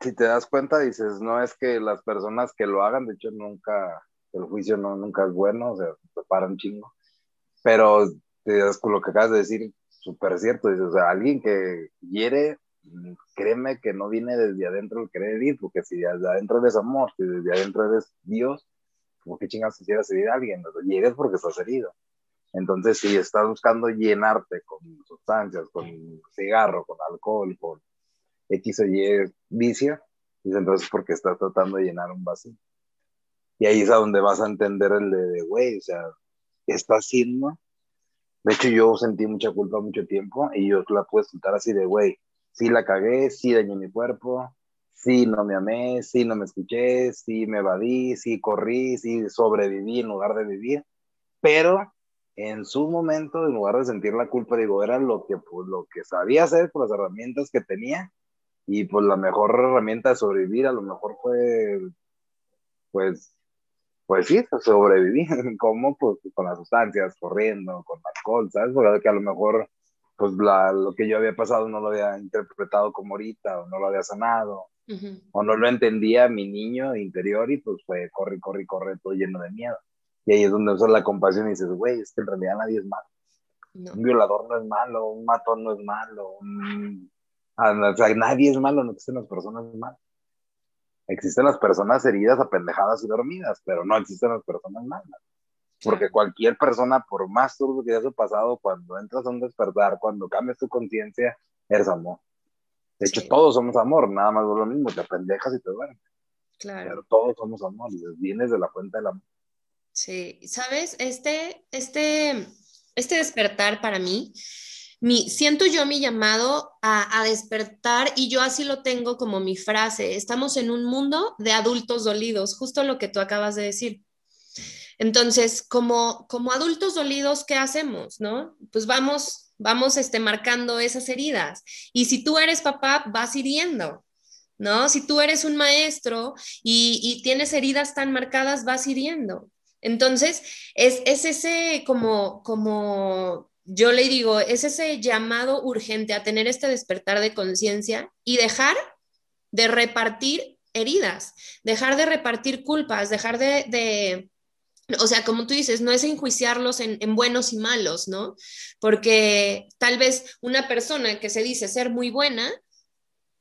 si te das cuenta, dices, no es que las personas que lo hagan, de hecho nunca, el juicio no, nunca es bueno, o sea, se paran chingo, pero te das con lo que acabas de decir, súper cierto, dices, o sea, alguien que hiere, créeme que no viene desde adentro el querer ir, porque si desde adentro eres amor, si desde adentro eres Dios, ¿por qué chingados quisieras herir a alguien? O sea, hieres porque estás herido. Entonces, si estás buscando llenarte con sustancias, con cigarro, con alcohol, con X o Y vicio, dices, entonces, porque estás tratando de llenar un vacío. Y ahí es a donde vas a entender el de, güey, o sea, ¿qué está haciendo? De hecho, yo sentí mucha culpa mucho tiempo y yo la pude soltar así de, güey, sí la cagué, sí dañé mi cuerpo, sí no me amé, sí no me escuché, sí me evadí, sí corrí, sí sobreviví en lugar de vivir, pero en su momento, en lugar de sentir la culpa, digo, era lo que, pues, lo que sabía hacer con las herramientas que tenía, y pues la mejor herramienta de sobrevivir a lo mejor fue, pues, pues sí, sobrevivir, como pues con las sustancias, corriendo, con alcohol, ¿sabes? Porque a lo mejor pues la, lo que yo había pasado no lo había interpretado como ahorita, o no lo había sanado, uh-huh. o no lo entendía mi niño interior, y pues fue corre, corre, corre, todo lleno de miedo. Y ahí es donde usas la compasión y dices, güey, es que en realidad nadie es malo. No. Un violador no es malo, un matón no es malo, un... o sea, nadie es malo, no existen las personas malas. Existen las personas heridas, apendejadas y dormidas, pero no existen las personas malas. Porque cualquier persona, por más turbo que haya su pasado, cuando entras a un despertar, cuando cambias tu conciencia, eres amor. De hecho, sí. Todos somos amor, nada más lo mismo, te pendejas y te duermes. Claro. Pero todos somos amor, y vienes de la fuente del amor. Sí, ¿sabes? Este, este, este despertar para mí, mi, siento yo mi llamado a, a despertar, y yo así lo tengo como mi frase, estamos en un mundo de adultos dolidos, justo lo que tú acabas de decir. Entonces, como, como adultos dolidos, ¿qué hacemos, no? Pues vamos, vamos este, marcando esas heridas. Y si tú eres papá, vas hiriendo, ¿no? Si tú eres un maestro y, y tienes heridas tan marcadas, vas hiriendo. Entonces, es, es ese como, como yo le digo, es ese llamado urgente a tener este despertar de conciencia y dejar de repartir heridas, dejar de repartir culpas, dejar de... de o sea, como tú dices, no es enjuiciarlos en, en buenos y malos, ¿no? Porque tal vez una persona que se dice ser muy buena,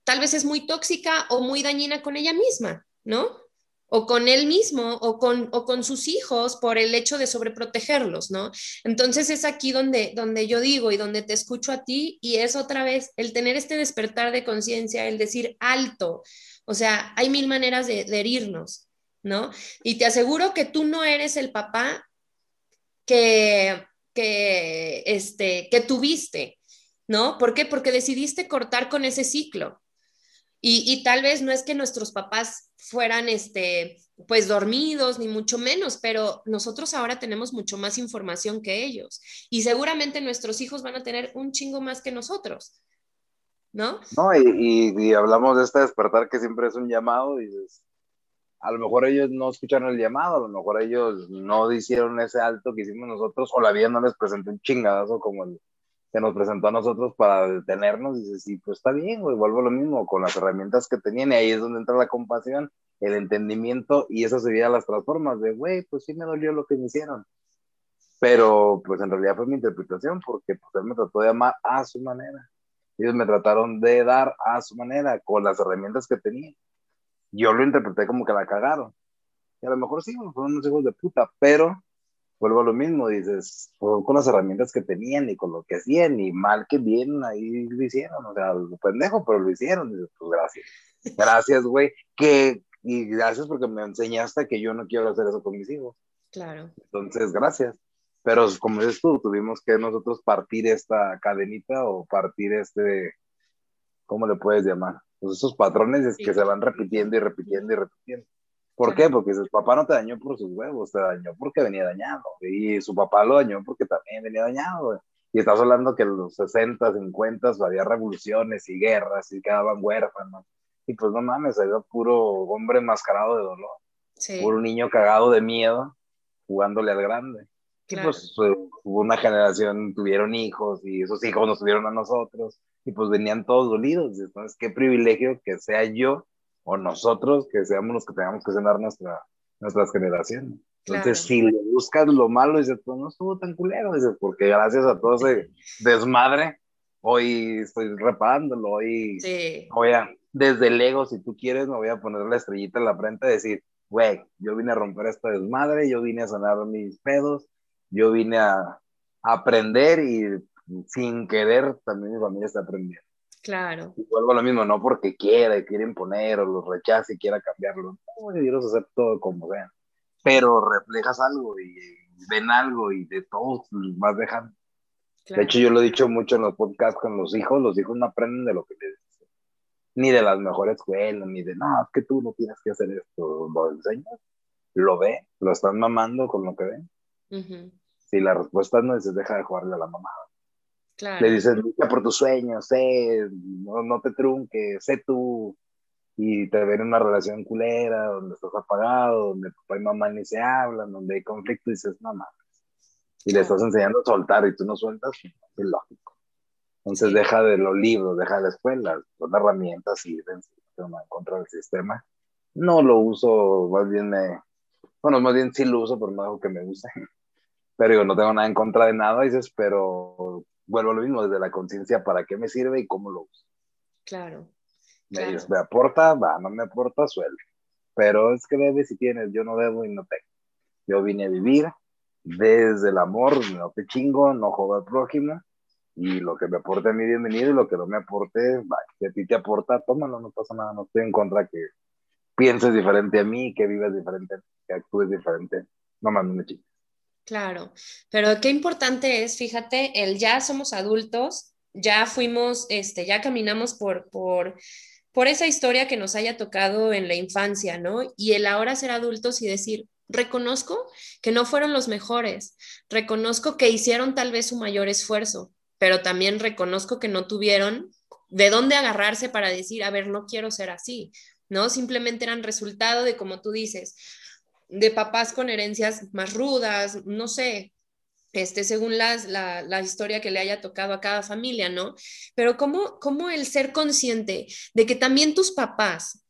tal vez es muy tóxica o muy dañina con ella misma, ¿no? O con él mismo, o con, o con sus hijos por el hecho de sobreprotegerlos, ¿no? Entonces es aquí donde, donde yo digo y donde te escucho a ti, y es otra vez el tener este despertar de conciencia, el decir alto. O sea, hay mil maneras de, de herirnos, ¿no? Y te aseguro que tú no eres el papá que, que, este, que tuviste, ¿no? ¿Por qué? Porque decidiste cortar con ese ciclo. Y, y tal vez no es que nuestros papás fueran este, pues dormidos, ni mucho menos, pero nosotros ahora tenemos mucho más información que ellos. Y seguramente nuestros hijos van a tener un chingo más que nosotros, ¿no? No, y, y, y hablamos de este despertar que siempre es un llamado, y dices... a lo mejor ellos no escucharon el llamado, a lo mejor ellos no hicieron ese alto que hicimos nosotros, o la vida no les presentó un chingadazo como el que nos presentó a nosotros para detenernos, y dices, sí, pues está bien, güey, vuelvo a lo mismo, con las herramientas que tenían, y ahí es donde entra la compasión, el entendimiento, y esas heridas las transformas, de güey, pues sí me dolió lo que me hicieron, pero pues en realidad fue mi interpretación, porque pues él me trató de amar a su manera, ellos me trataron de dar a su manera, con las herramientas que tenían. Yo lo interpreté como que la cagaron. Y a lo mejor sí, fueron unos hijos de puta, pero vuelvo a lo mismo, dices, con las herramientas que tenían y con lo que hacían, y mal que bien, ahí lo hicieron, o sea, lo pendejo, pero lo hicieron. Dices, pues gracias. Gracias, güey. Que, y gracias porque me enseñaste que yo no quiero hacer eso con mis hijos. Claro. Entonces, gracias. Pero como dices tú, tuvimos que nosotros partir esta cadenita o partir este, ¿cómo le puedes llamar? Pues esos patrones es que sí. Se van repitiendo y repitiendo y repitiendo. ¿Por qué? Porque su papá no te dañó por sus huevos, te dañó porque venía dañado, y su papá lo dañó porque también venía dañado. Y estás hablando que en los sesenta, cincuenta había revoluciones y guerras y quedaban huérfanos. Y pues no mames, era puro hombre enmascarado de dolor, sí. Puro niño cagado de miedo jugándole al grande. Claro. Y pues hubo una generación, tuvieron hijos, y esos hijos nos tuvieron a nosotros, y pues venían todos dolidos. Entonces, qué privilegio que sea yo o nosotros, que seamos los que tengamos que sanar nuestra, nuestras generaciones. Entonces, claro. Si le buscas lo malo, dices, pues no estuvo tan culero, dices, porque gracias a todo ese desmadre, hoy estoy reparándolo, hoy sí. Voy a, desde el ego, si tú quieres, me voy a poner la estrellita en la frente y decir, güey, yo vine a romper este desmadre, yo vine a sanar mis pedos, yo vine a aprender, y sin querer también mi familia está aprendiendo. Claro. Y vuelvo a lo mismo, no porque quiera y quiera imponer o los rechace y quiera cambiarlo. No, yo los acepto como vean. Pero reflejas algo y, y ven algo, y de todos los vas dejando. Claro. De hecho, yo lo he dicho mucho en los podcasts con los hijos. Los hijos no aprenden de lo que les dicen. ni de las mejores escuelas, ni de, no, es que tú no tienes que hacer esto, lo enseñas, lo ve, lo están mamando con lo que ven. Uh-huh. Si la respuesta no es, deja de jugarle a la mamá. Claro. Le dices, lucha por tus sueños, sé, no, no te trunques, sé tú, y te ven en una relación culera, donde estás apagado, donde papá y mamá ni se hablan, donde hay conflicto, y dices, no mames. Y claro, le estás enseñando a soltar, y tú no sueltas, es lógico. Entonces, sí, deja de los libros, deja de la escuela, son herramientas y sistema, contra el sistema. No lo uso, más bien me... Bueno, más bien sí lo uso, pero no dejo que me guste. Pero yo no tengo nada en contra de nada, dices, pero vuelvo a lo mismo, desde la conciencia, ¿para qué me sirve y cómo lo uso? Claro. Me, claro. Dices, me aporta, va, no me aporta, suelve. Pero es que debes si tienes, yo no debo y no tengo. Yo vine a vivir desde el amor, no te chingo, no jodas al prójimo, y lo que me aporte a mí, bienvenido, y lo que no me aporte, va, si a ti te aporta, tómalo, no pasa nada, no estoy en contra que pienses diferente a mí, que vivas diferente, que actúes diferente, no mames, me chingas. Claro, pero qué importante es, fíjate, el ya somos adultos, ya fuimos, este, ya caminamos por, por, por esa historia que nos haya tocado en la infancia, ¿no? Y el ahora ser adultos y decir, reconozco que no fueron los mejores, reconozco que hicieron tal vez su mayor esfuerzo, pero también reconozco que no tuvieron de dónde agarrarse para decir, a ver, no quiero ser así, ¿no? Simplemente eran resultado de, como tú dices, de papás con herencias más rudas, no sé, este, según las, la, la historia que le haya tocado a cada familia, ¿no? Pero ¿cómo, cómo el ser consciente de que también tus papás,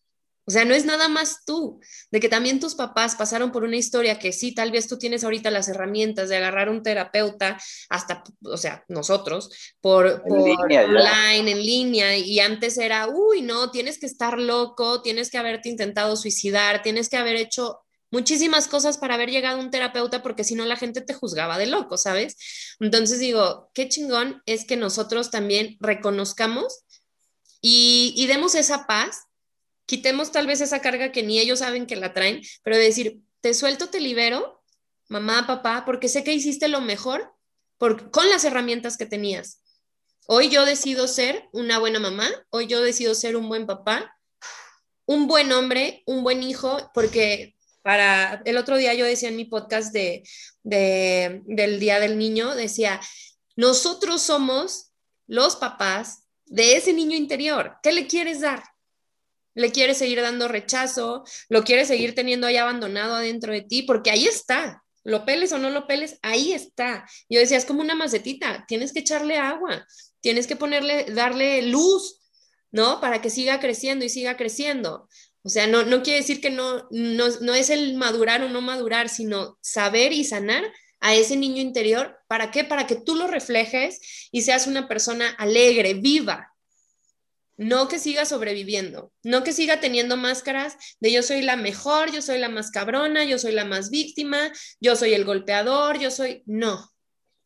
o sea, no es nada más tú, de que también tus papás pasaron por una historia que sí, tal vez tú tienes ahorita las herramientas de agarrar un terapeuta, hasta, o sea, nosotros, por, por línea, online, en línea, y antes era, uy, no, tienes que estar loco, tienes que haberte intentado suicidar, tienes que haber hecho muchísimas cosas para haber llegado a un terapeuta, porque si no la gente te juzgaba de loco, ¿sabes? Entonces digo, qué chingón es que nosotros también reconozcamos y, y demos esa paz, quitemos tal vez esa carga que ni ellos saben que la traen, pero decir, te suelto, te libero, mamá, papá, porque sé que hiciste lo mejor por, con las herramientas que tenías. Hoy yo decido ser una buena mamá, hoy yo decido ser un buen papá, un buen hombre, un buen hijo, porque... Para, el otro día yo decía en mi podcast de, de, del Día del Niño, decía, nosotros somos los papás de ese niño interior. ¿Qué le quieres dar? ¿Le quieres seguir dando rechazo? ¿Lo quieres seguir teniendo ahí abandonado adentro de ti? Porque ahí está. Lo peles o no lo peles, ahí está. Yo decía, es como una macetita. Tienes que echarle agua. Tienes que ponerle, darle luz, ¿no? Para que siga creciendo y siga creciendo. O sea, no, no quiere decir que no, no, no es el madurar o no madurar, sino saber y sanar a ese niño interior. ¿Para qué? Para que tú lo reflejes y seas una persona alegre, viva. No que siga sobreviviendo, no que siga teniendo máscaras de yo soy la mejor, yo soy la más cabrona, yo soy la más víctima, yo soy el golpeador, yo soy... No,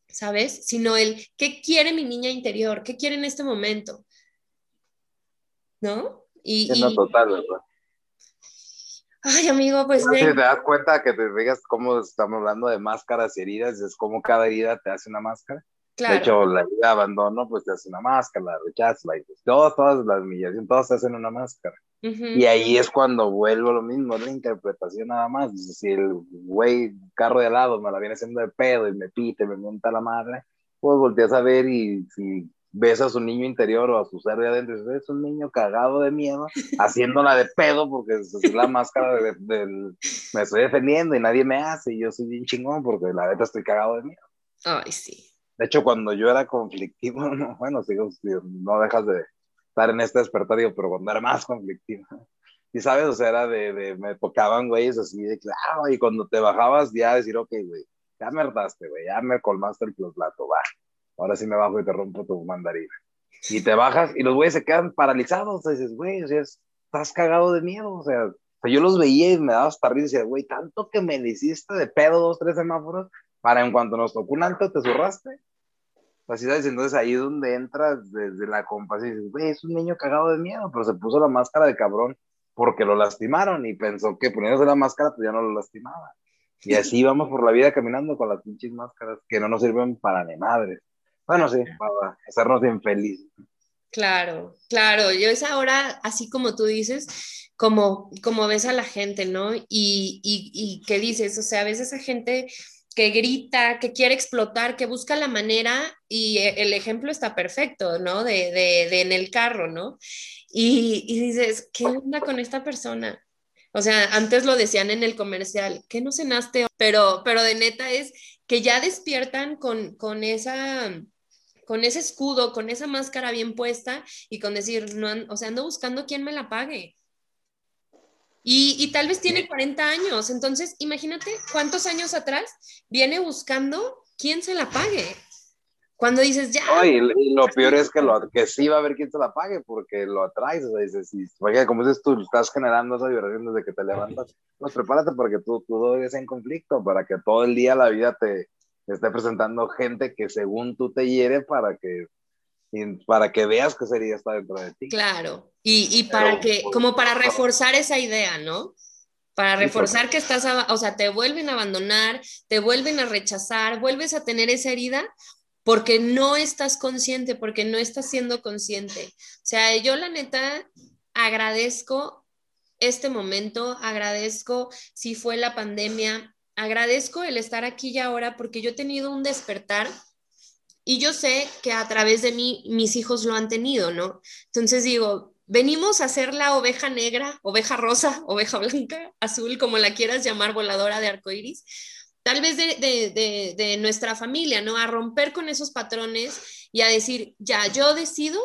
¿sabes? Sino el ¿qué quiere mi niña interior? ¿Qué quiere en este momento? ¿No? Y, y... No, total, ¿verdad? Ay, amigo, pues... No, si te das cuenta que te digas cómo estamos hablando de máscaras y heridas, es como cada herida te hace una máscara. Claro. De hecho, la herida de abandono, pues te hace una máscara, la rechazo, la todas, todas, la humillación, todas te hacen una máscara. Uh-huh. Y ahí es cuando vuelvo lo mismo, es la interpretación nada más. Es decir, el güey, carro de al lado, me la viene haciendo de pedo y me pite, me monta la madre, pues volteas a ver y si... ves a su niño interior o a su ser de adentro, es un niño cagado de miedo, haciéndola de pedo, porque es la máscara del, del, me estoy defendiendo y nadie me hace, y yo soy bien chingón, porque la neta estoy cagado de miedo. Ay, sí. De hecho, cuando yo era conflictivo, no, bueno, sigo, no dejas de estar en este despertario, pero cuando era más conflictivo, y sabes, o sea, era de, de me tocaban güeyes así, de claro, y cuando te bajabas, ya decir, ok, güey, ya me hartaste, güey, ya me colmaste el plato, va. Ahora sí me bajo y te rompo tu mandarina. Y te bajas y los güeyes se quedan paralizados. Y dices, güey, o sea, estás cagado de miedo. O sea, yo los veía y me daba hasta risa. Y decía, güey, tanto que me le hiciste de pedo dos, tres semáforos para en cuanto nos tocó un alto, te zurraste. Así sabes, entonces ahí es donde entras desde la compasión y dices, güey, es un niño cagado de miedo, pero se puso la máscara de cabrón porque lo lastimaron y pensó que poniéndose la máscara pues ya no lo lastimaba. Y así vamos por la vida caminando con las pinches máscaras que no nos sirven para ni madres. Bueno, sí, para hacernos infelices. Claro, claro. Yo es ahora, así como tú dices, como, como ves a la gente, ¿no? Y, y, y qué dices, o sea, ves a esa gente que grita, que quiere explotar, que busca la manera, y el ejemplo está perfecto, ¿no? De, de, de en el carro, ¿no? Y, y dices, ¿qué onda con esta persona? O sea, antes lo decían en el comercial, ¿qué no cenaste? Pero, pero de neta es que ya despiertan con, con esa... con ese escudo, con esa máscara bien puesta y con decir, no, o sea, ando buscando quién me la pague. Y, y tal vez tiene cuarenta años, entonces imagínate cuántos años atrás viene buscando quién se la pague. Cuando dices, ya... Oye, y lo peor es que, lo, que sí va a haber quién se la pague, porque lo atraes, o sea, dices, y, porque como dices tú, estás generando esa vibración desde que te levantas, pues prepárate porque tú, tú no vives en conflicto, para que todo el día la vida te... te está presentando gente que según tú te hiere para que, para que veas que sería estar dentro de ti. Claro, y, y para Pero, que, como para reforzar esa idea, ¿no? Para reforzar que estás, o sea, te vuelven a abandonar, te vuelven a rechazar, vuelves a tener esa herida porque no estás consciente, porque no estás siendo consciente. O sea, yo la neta agradezco este momento, agradezco si fue la pandemia, agradezco el estar aquí y ahora porque yo he tenido un despertar y yo sé que a través de mí mis hijos lo han tenido, ¿no? Entonces digo, venimos a ser la oveja negra, oveja rosa, oveja blanca, azul, como la quieras llamar, voladora de arcoíris, tal vez de, de, de, de nuestra familia, ¿no? A romper con esos patrones y a decir, ya, yo decido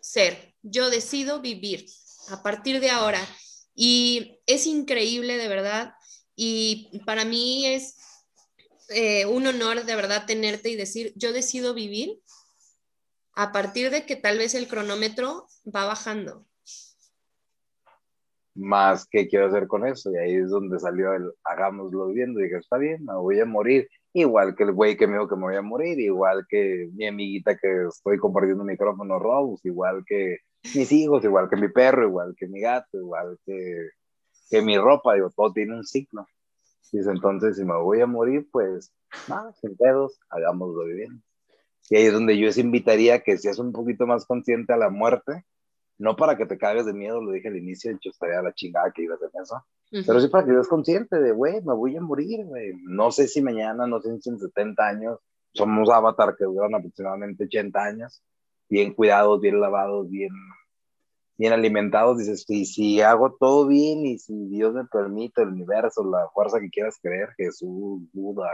ser, yo decido vivir a partir de ahora. Y es increíble, de verdad. Y para mí es eh, un honor de verdad tenerte y decir, yo decido vivir a partir de que tal vez el cronómetro va bajando. Más, ¿qué quiero hacer con eso? Y ahí es donde salió el hagámoslo viviendo. Y dije, está bien, me voy a morir. Igual que el güey que me dijo que me voy a morir. Igual que mi amiguita que estoy compartiendo micrófono, Rose. Igual que mis hijos, igual que mi perro, igual que mi gato, igual que... que mi ropa, digo, todo tiene un signo. Dice, entonces, si me voy a morir, pues, nada, sin pedos, hagámoslo bien. Y ahí es donde yo les invitaría que seas un poquito más consciente a la muerte, no para que te cagues de miedo, lo dije al inicio, de hecho, estaría la chingada que ibas en eso, uh-huh. Pero sí para que seas consciente de, güey, me voy a morir, güey. No sé si mañana, no sé si en setenta años, somos avatar que duran aproximadamente ochenta años, bien cuidados, bien lavados, bien... bien alimentados, dices, y si hago todo bien, y si Dios me permite, el universo, la fuerza que quieras creer, Jesús, Buda,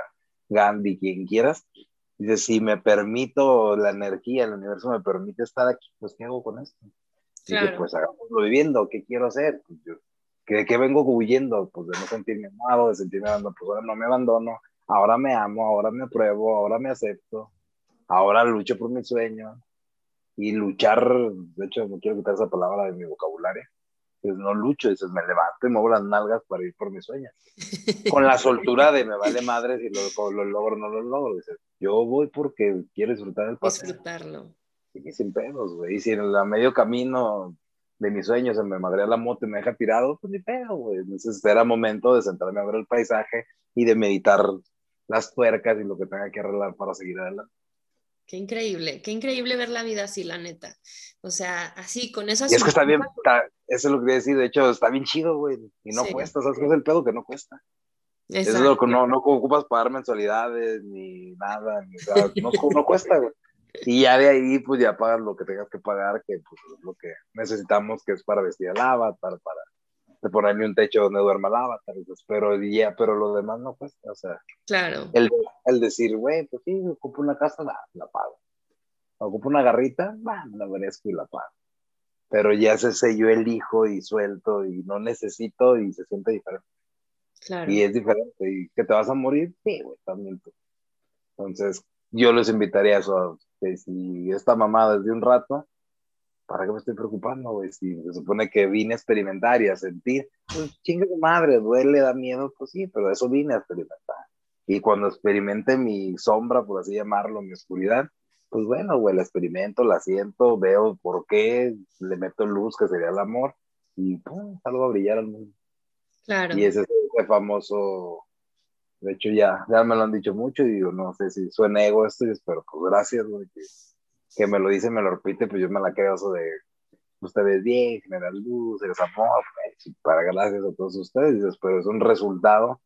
Gandhi, quien quieras, dices, si me permito la energía, el universo me permite estar aquí, pues, ¿qué hago con esto? Claro. Que, pues, hagámoslo viviendo, ¿qué quiero hacer? Pues, yo, ¿de qué vengo huyendo? Pues, de no sentirme amado, de sentirme abandonado, pues, ahora no me abandono, ahora me amo, ahora me apruebo, ahora me acepto, ahora lucho por mi sueño. Y luchar, de hecho no quiero quitar esa palabra de mi vocabulario, pues no lucho, dices, me levanto y muevo las nalgas para ir por mis sueños. Con la soltura de me vale madre si lo, lo logro o no lo logro, dices, yo voy porque quiero disfrutar el paseo. Disfrutarlo. Y sin pedos, güey, y si en el medio camino de mis sueños se me madrea la moto y me deja tirado, pues ni pedo, güey. Entonces era momento de sentarme a ver el paisaje y de meditar las tuercas y lo que tenga que arreglar para seguir adelante. Qué increíble, qué increíble ver la vida así, la neta. O sea, así, con esas... Y es que está bien, está, eso es lo que quería decir, de hecho, está bien chido, güey, y no sí. cuesta, ¿sabes qué es el pedo? Que no cuesta. Exacto. Eso es lo que no, no ocupas pagar mensualidades, ni nada, ni, o sea, no, no cuesta, güey. Y ya de ahí, pues, ya pagas lo que tengas que pagar, que pues, es lo que necesitamos, que es para vestir al avatar, para ponerle un techo donde duerma el avatar, pues, pero ya, pero lo demás no cuesta, o sea... Claro. El, el decir, güey, pues sí, ocupo una casa, la, la pago. Ocupo una garrita, bah, la merezco y la pago. Pero ya se selló el hijo y suelto y no necesito y se siente diferente. Claro. Y es diferente. Y que te vas a morir, sí, güey, también tú. Entonces, yo les invitaría a eso. Que si esta mamada desde un rato, ¿para qué me estoy preocupando, güey? Si se supone que vine a experimentar y a sentir, pues chingue de madre, duele, da miedo, pues sí, pero eso vine a experimentar. Y cuando experimente mi sombra, por así llamarlo, mi oscuridad, pues bueno, güey, la experimento, la siento, veo por qué, le meto luz, que sería el amor, y pum, salgo a brillar al mundo. Claro. Y ese es el famoso, de hecho ya, ya me lo han dicho mucho, y digo, no sé si suena ego esto, pero pues gracias, güey, que que me lo dice, me lo repite, pues yo me la creo eso de ustedes bien, generan luz, eres amor, para gracias a todos ustedes, pero es un resultado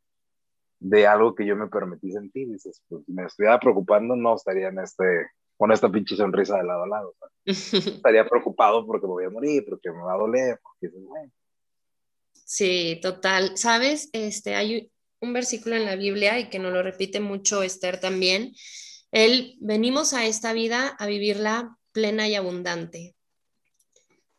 de algo que yo me permití sentir. Dices, pues si me estuviera preocupando, no estaría en este, con esta pinche sonrisa de lado a lado. ¿Sabes? Estaría preocupado porque me voy a morir, porque me va a doler, porque bueno. Sí, total. ¿Sabes? Este, hay un versículo en la Biblia y que nos lo repite mucho Esther también. Él, venimos a esta vida a vivirla plena y abundante.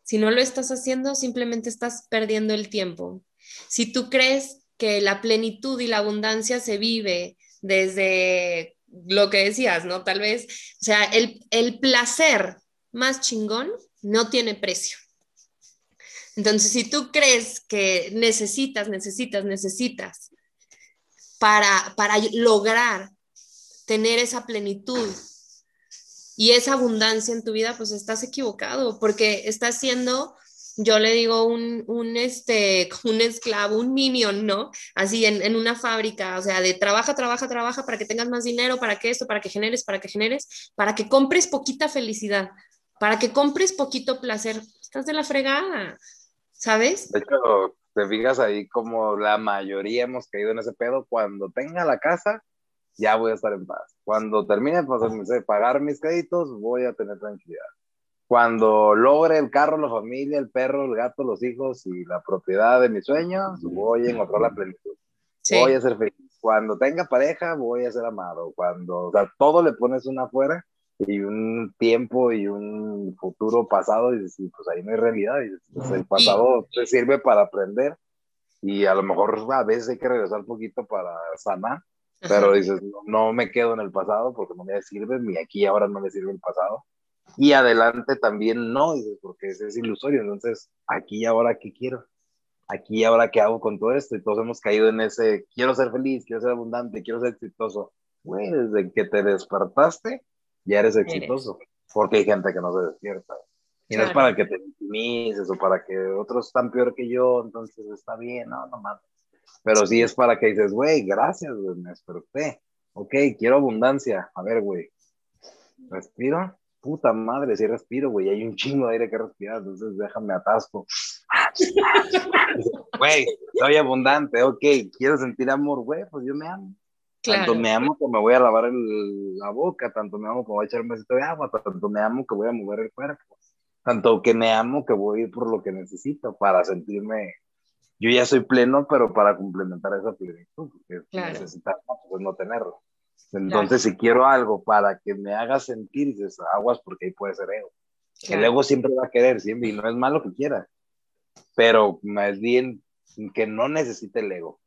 Si no lo estás haciendo, simplemente estás perdiendo el tiempo. Si tú crees que la plenitud y la abundancia se vive desde lo que decías, ¿no? Tal vez, o sea, el, el placer más chingón no tiene precio. Entonces, si tú crees que necesitas, necesitas, necesitas para, para lograr tener esa plenitud y esa abundancia en tu vida, pues estás equivocado, porque estás siendo... Yo le digo un, un, este, un esclavo, un minion, ¿no? Así en, en una fábrica, o sea, de trabaja, trabaja, trabaja para que tengas más dinero, para que esto, para que generes, para que generes, para que compres poquita felicidad, para que compres poquito placer. Estás de la fregada, ¿sabes? De hecho, te fijas ahí como la mayoría hemos caído en ese pedo. Cuando tenga la casa, ya voy a estar en paz. Cuando termine de pagar mis créditos, voy a tener tranquilidad. Cuando logre el carro, la familia, el perro, el gato, los hijos y la propiedad de mis sueños, voy a encontrar la plenitud. Sí. Voy a ser feliz. Cuando tenga pareja, voy a ser amado. Cuando, o sea, todo le pones una afuera y un tiempo y un futuro pasado, y dices, pues ahí no hay realidad. Dices, el pasado te sirve para aprender y a lo mejor a veces hay que regresar un poquito para sanar, pero dices, no, no me quedo en el pasado porque no me sirve, ni aquí ahora no me sirve el pasado. Y adelante también no, dices, porque es, es ilusorio. Entonces, aquí y ahora, ¿qué quiero? Aquí y ahora, ¿qué hago con todo esto? Y todos hemos caído en ese, quiero ser feliz, quiero ser abundante, quiero ser exitoso. Güey, desde que te despertaste, ya eres exitoso. Eres. Porque hay gente que no se despierta. Y claro, no es para que te victimices o para que otros están peor que yo, entonces está bien, no, no mames. Pero sí es para que dices, güey, gracias, güey, me desperté. Ok, quiero abundancia. A ver, güey, respiro. Puta madre, si respiro, güey, hay un chingo de aire que respirar, entonces déjame atasco. Güey, soy abundante, ok, quiero sentir amor, güey, pues yo me amo. Claro. Tanto me amo que me voy a lavar el, la boca, tanto me amo que voy a echar un vasito de agua, tanto me amo que voy a mover el cuerpo, tanto que me amo que voy a ir por lo que necesito para sentirme, yo ya soy pleno, pero para complementar esa plenitud, porque claro, necesitar pues no tenerlo. Entonces, claro, si quiero algo para que me haga sentir esas aguas, porque ahí puede ser ego. Claro. El ego siempre va a querer, siempre, y no es malo que quiera, pero más bien que no necesite el ego.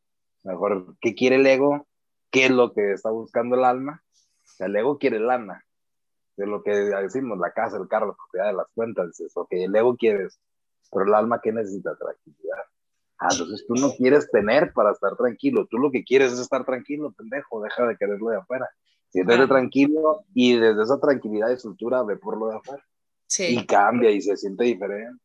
Mejor, ¿qué quiere el ego? ¿Qué es lo que está buscando el alma? El ego quiere lana, de lo que decimos, la casa, el carro, la propiedad, de las cuentas, es ok, el ego quiere eso, pero el alma, ¿qué necesita? Tranquilidad. Ah, entonces tú no quieres tener para estar tranquilo, tú lo que quieres es estar tranquilo, pendejo, deja de quererlo de afuera, siéntete tranquilo y desde esa tranquilidad y soltura ve por lo de afuera, sí, y cambia y se siente diferente,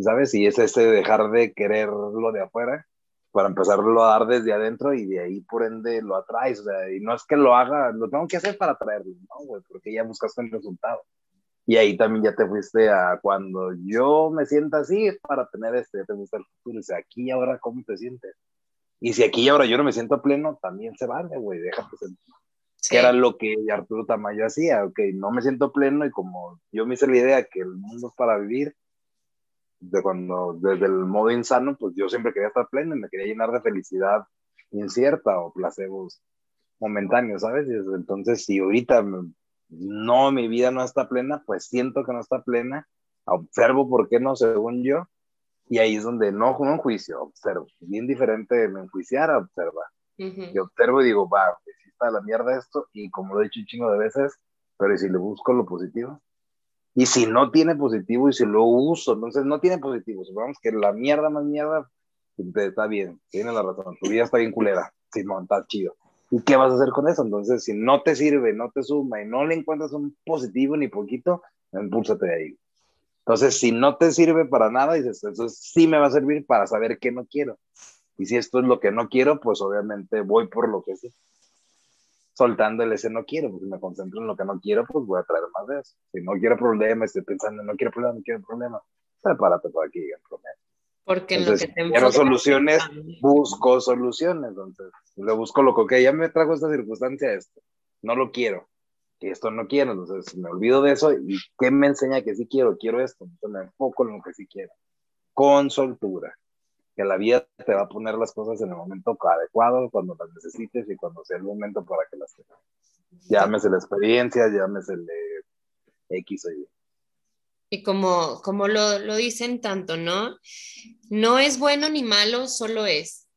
¿sabes? Y es ese dejar de quererlo de afuera para empezarlo a dar desde adentro y de ahí por ende lo atraes, o sea, y no es que lo haga, lo tengo que hacer para atraerlo, no, güey, porque ya buscaste el resultado. Y ahí también ya te fuiste a cuando yo me sienta así para tener este, te gusta el futuro. O sea, aquí y ahora, ¿cómo te sientes? Y si aquí y ahora yo no me siento pleno, también se vale, güey, déjate sentir. Sí. Que era lo que Arturo Tamayo hacía, ok, no me siento pleno y como yo me hice la idea que el mundo es para vivir, de cuando, desde el modo insano, pues yo siempre quería estar pleno y me quería llenar de felicidad incierta o placebos momentáneos, ¿sabes? Entonces, si ahorita... Me, no, mi vida no está plena, pues siento que no está plena, observo por qué no, según yo, y ahí es donde no, no enjuicio, observo, bien diferente de me enjuiciar a observar, uh-huh. Yo observo y digo, va, si está la mierda esto, y como lo he dicho un chingo de veces, pero ¿y si le busco lo positivo? Y si no tiene positivo, y si lo uso, entonces no tiene positivo, supongamos que la mierda más mierda, está bien, tiene la razón, tu vida está bien culera, Simón, está chido. ¿Y qué vas a hacer con eso? Entonces, si no te sirve, no te suma y no le encuentras un positivo ni poquito, impúlsate de ahí. Entonces, si no te sirve para nada, dices, eso sí me va a servir para saber qué no quiero. Y si esto es lo que no quiero, pues obviamente voy por lo que sí. soltando el ese no quiero, porque me concentro en lo que no quiero, pues voy a traer más de eso. Si no quiero problemas, estoy pensando, no quiero problemas, no quiero problemas, prepárate para que lleguen problemas. Porque entonces, en lo que te quiero soluciones, busco soluciones, entonces le busco lo que okay, ya me trajo esta circunstancia, esto, no lo quiero, y esto no quiero, entonces me olvido de eso, y ¿qué me enseña que sí quiero? Quiero esto, entonces me enfoco en lo que sí quiero, con soltura, que la vida te va a poner las cosas en el momento adecuado, cuando las necesites y cuando sea el momento para que las tengas. Llámese la experiencia, llámese el X o Y. Y como, como lo, lo dicen tanto, ¿no? No es bueno ni malo, solo es.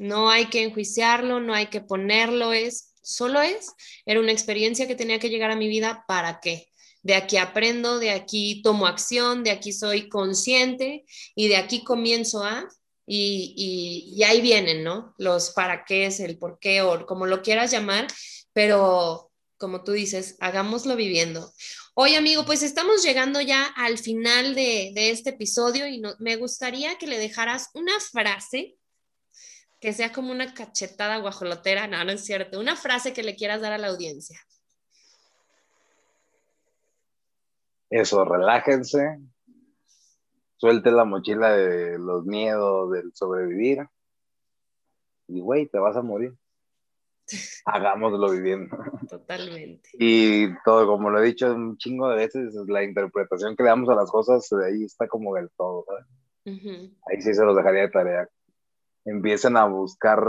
No hay que enjuiciarlo, no hay que ponerlo, es, solo es. Era una experiencia que tenía que llegar a mi vida, ¿para qué? De aquí aprendo, de aquí tomo acción, de aquí soy consciente y de aquí comienzo a... Y, y, y ahí vienen, ¿no? Los para qué, es el por qué o como lo quieras llamar, pero como tú dices, hagámoslo viviendo. Oye, amigo, pues estamos llegando ya al final de, de este episodio y no, me gustaría que le dejaras una frase que sea como una cachetada guajolotera, no, no es cierto, una frase que le quieras dar a la audiencia. Eso, relájense. Suelte la mochila de los miedos, del sobrevivir. Y, güey, te vas a morir. Hagámoslo viviendo. Totalmente. Y todo, como lo he dicho un chingo de veces, la interpretación que le damos a las cosas, de ahí está como del todo, ¿sabes? Uh-huh. Ahí sí se los dejaría de tarea. Empiecen a buscar,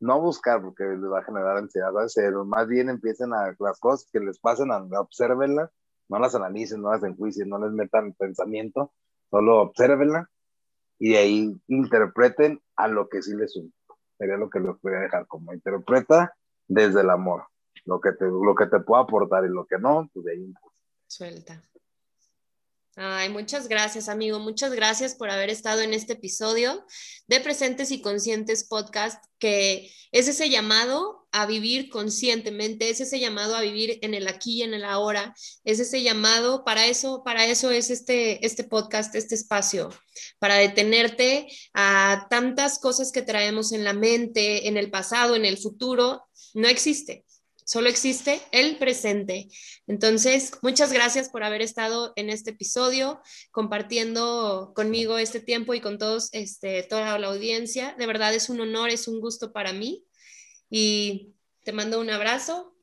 no buscar porque les va a generar ansiedad, ¿sabes? Pero más bien empiecen a las cosas que les pasen, obsérvenlas. No las analicen, no las enjuicien, no les metan pensamiento, solo obsérvenla y de ahí interpreten a lo que sí les une. Sería lo que les voy a dejar, como interpreta desde el amor, lo que te, lo que te pueda aportar y lo que no, pues de ahí. Suelta. Ay, muchas gracias, amigo. Muchas gracias por haber estado en este episodio de Presentes y Conscientes Podcast, que es ese llamado a vivir conscientemente, es ese llamado a vivir en el aquí y en el ahora, es ese llamado, para eso, para eso es este, este podcast, este espacio, para detenerte a tantas cosas que traemos en la mente, en el pasado, en el futuro. No existe. Solo existe el presente. Entonces, muchas gracias por haber estado en este episodio, compartiendo conmigo este tiempo y con todos, este, toda la audiencia. De verdad es un honor, es un gusto para mí. Y te mando un abrazo,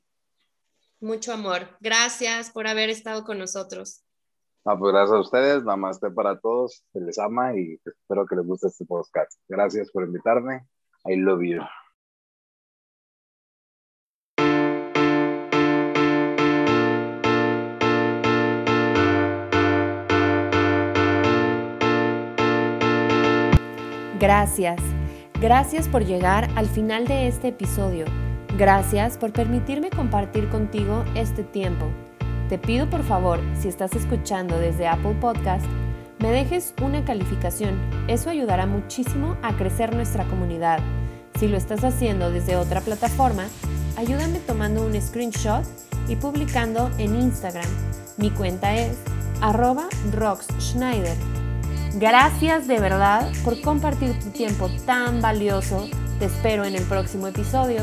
mucho amor. Gracias por haber estado con nosotros. Ah, pues gracias a ustedes, namaste para todos, se les ama y espero que les guste este podcast. Gracias por invitarme. I love you. Gracias, gracias por llegar al final de este episodio. Gracias por permitirme compartir contigo este tiempo. Te pido por favor, si estás escuchando desde Apple Podcast, me dejes una calificación. Eso ayudará muchísimo a crecer nuestra comunidad. Si lo estás haciendo desde otra plataforma, ayúdame tomando un screenshot y publicando en Instagram. Mi cuenta es arroba rox schneider. Gracias de verdad por compartir tu tiempo tan valioso. Te espero en el próximo episodio.